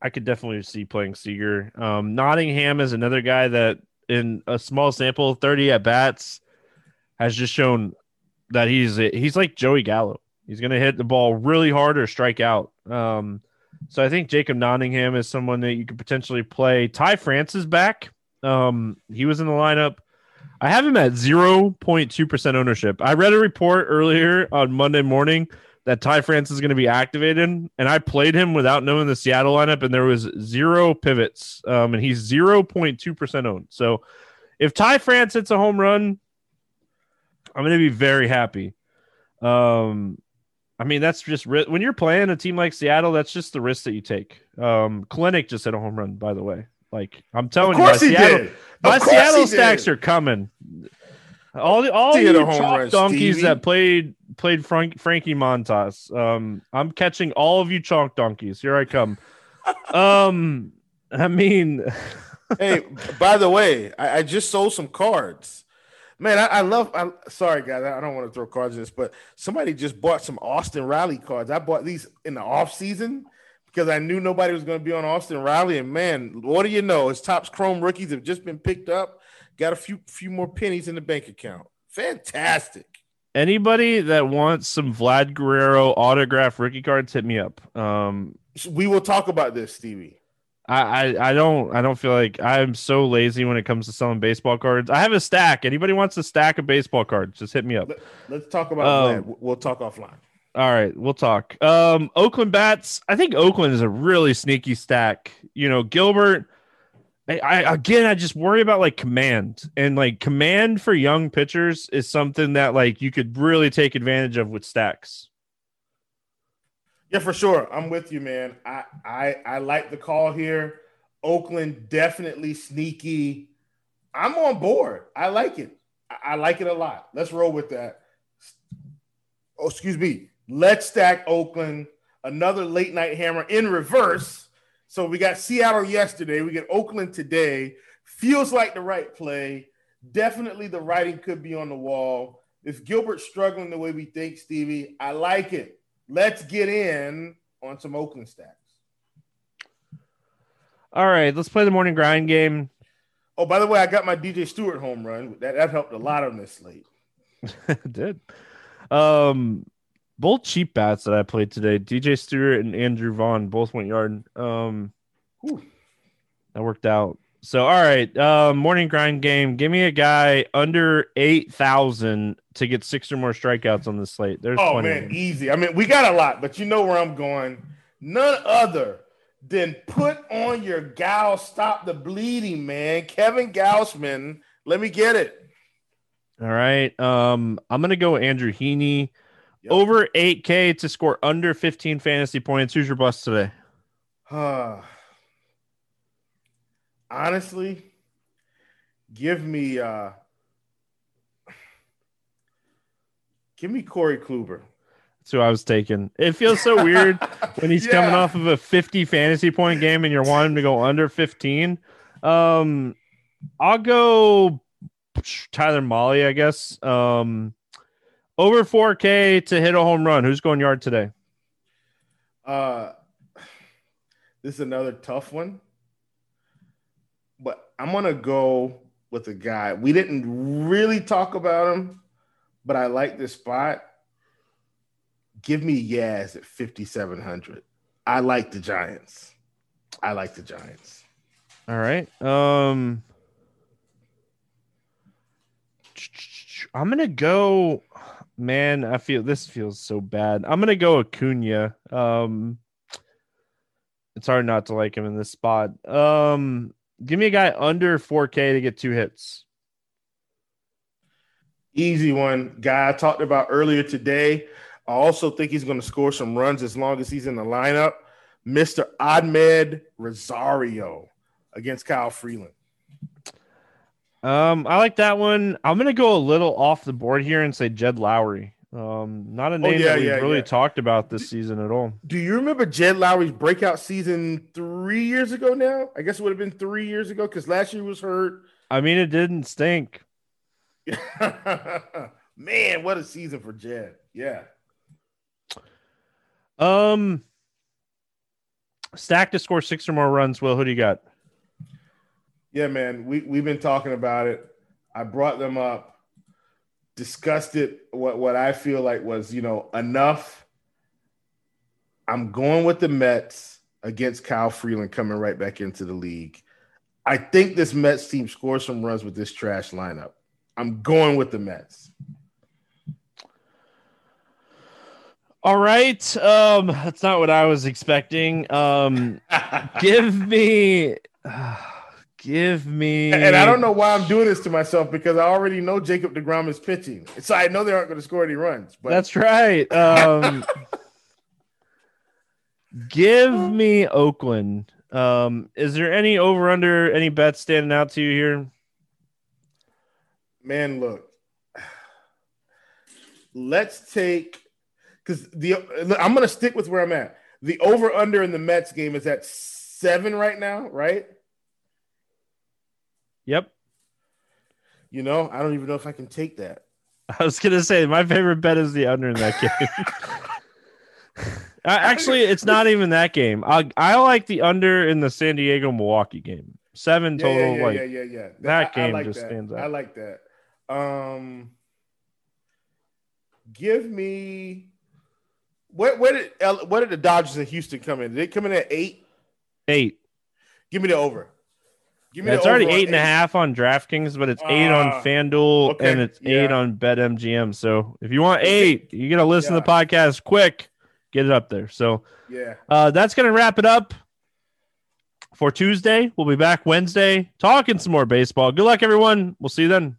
I could definitely see playing Seager. Um, Nottingham is another guy that – in a small sample, thirty at bats, has just shown that he's he's like Joey Gallo. He's going to hit the ball really hard or strike out. Um, so I think Jacob Nottingham is someone that you could potentially play. Ty France is back. Um, he was in the lineup. I have him at zero point two percent ownership. I read a report earlier on Monday morning that Ty France is going to be activated, and I played him without knowing the Seattle lineup, and there was zero pivots, um, and he's zero point two percent owned. So if Ty France hits a home run, I'm going to be very happy. Um, I mean, that's just ri- – when you're playing a team like Seattle, that's just the risk that you take. Um, Kalenic just hit a home run, by the way. Like, I'm telling you, my Seattle, my Seattle stacks are coming. All the all you chalk donkeys that played played Frank, Frankie Montas. Um, I'm catching all of you chalk donkeys. Here I come. um, I mean, hey, by the way, I, I just sold some cards. Man, I, I love. I, sorry, guys, I don't want to throw cards in this, but somebody just bought some Austin Riley cards. I bought these in the off season because I knew nobody was going to be on Austin Riley. And man, what do you know? His Topps Chrome rookies have just been picked up. Got a few few more pennies in the bank account. Fantastic. Anybody that wants some Vlad Guerrero autograph rookie cards, hit me up. Um, we will talk about this, Stevie. I, I, I don't I don't feel like I'm so lazy when it comes to selling baseball cards. I have a stack. Anybody wants a stack of baseball cards, just hit me up. Let, let's talk about um, Vlad. We'll talk offline. All right, we'll talk. Um, Oakland bats. I think Oakland is a really sneaky stack. You know, Gilbert. I, I, again, I just worry about like command and like command for young pitchers is something that like you could really take advantage of with stacks. Yeah, for sure. I'm with you, man. I, I, I like the call here. Oakland definitely sneaky. I'm on board. I like it. I, I like it a lot. Let's roll with that. Oh, excuse me. Let's stack Oakland. Another late night hammer in reverse. So we got Seattle yesterday. We get Oakland today. Feels like the right play. Definitely the writing could be on the wall. If Gilbert's struggling the way we think, Stevie, I like it. Let's get in on some Oakland stacks. All right, let's play the morning grind game. Oh, by the way, I got my D J Stewart home run. That, that helped a lot on this slate. It did. Um Both cheap bats that I played today, D J Stewart and Andrew Vaughn, both went yard. Um, that worked out. So, all right, uh, morning grind game. Give me a guy under eight thousand to get six or more strikeouts on the slate. There's oh, plenty. Man, easy. I mean, we got a lot, but you know where I'm going. None other than put on your Gal, stop the bleeding, man. Kevin Gausman, let me get it. All right, um, I'm going to go with Andrew Heaney. Over eight K to score under fifteen fantasy points. Who's your bust today? Uh, honestly, give me uh, give me Corey Kluber. That's who I was taking. It feels so weird when he's yeah. coming off of a fifty fantasy point game and you're wanting to go under fifteen. Um, I'll go Tyler Mahle, I guess. Um, over four K to hit a home run. Who's going yard today? Uh, this is another tough one. But I'm going to go with a guy. We didn't really talk about him, but I like this spot. Give me Yaz at fifty-seven hundred. I like the Giants. I like the Giants. All right. Um, I'm going to go – man, I feel – this feels so bad. I'm going to go Acuna. Um, it's hard not to like him in this spot. Um Give me a guy under four K to get two hits. Easy one. Guy I talked about earlier today. I also think he's going to score some runs as long as he's in the lineup. Mister Ahmed Rosario against Kyle Freeland. Um, I like that one. I'm going to go a little off the board here and say Jed Lowry. Um, not a name oh, yeah, that we've yeah, really yeah. talked about this season at all. Do you remember Jed Lowry's breakout season three years ago now? I guess it would have been three years ago because last year was hurt. I mean, it didn't stink. Man, what a season for Jed. Yeah. Um, stack to score six or more runs. Will, who do you got? Yeah, man, we, we've been talking about it. I brought them up. Discussed it, what, what I feel like was, you know, enough. I'm going with the Mets against Kyle Freeland coming right back into the league. I think this Mets team scores some runs with this trash lineup. I'm going with the Mets. All right. Um, that's not what I was expecting. Um, give me... Uh, Give me. And I don't know why I'm doing this to myself because I already know Jacob DeGrom is pitching. So I know they aren't going to score any runs. But that's right. Um, give me Oakland. Um, is there any over under any bets standing out to you here? Man, look. Let's take because the I'm going to stick with where I'm at. The over under in the Mets game is at seven right now, right? Yep. You know, I don't even know if I can take that. I was going to say, my favorite bet is the under in that game. Actually, it's not even that game. I I like the under in the San Diego-Milwaukee game. Seven yeah, total. Yeah, yeah, like, yeah, yeah, yeah. That I, game I like just that. stands out. I like that. Um, give me – what What did what did the Dodgers and Houston come in? Did they come in at eight? Eight. Give me the over. Yeah, it's already eight and eight. a half on DraftKings, but it's uh, eight on FanDuel okay. and it's yeah. eight on BetMGM. So if you want eight, you got to listen yeah. to the podcast quick, get it up there. So yeah, uh, that's going to wrap it up for Tuesday. We'll be back Wednesday talking some more baseball. Good luck, everyone. We'll see you then.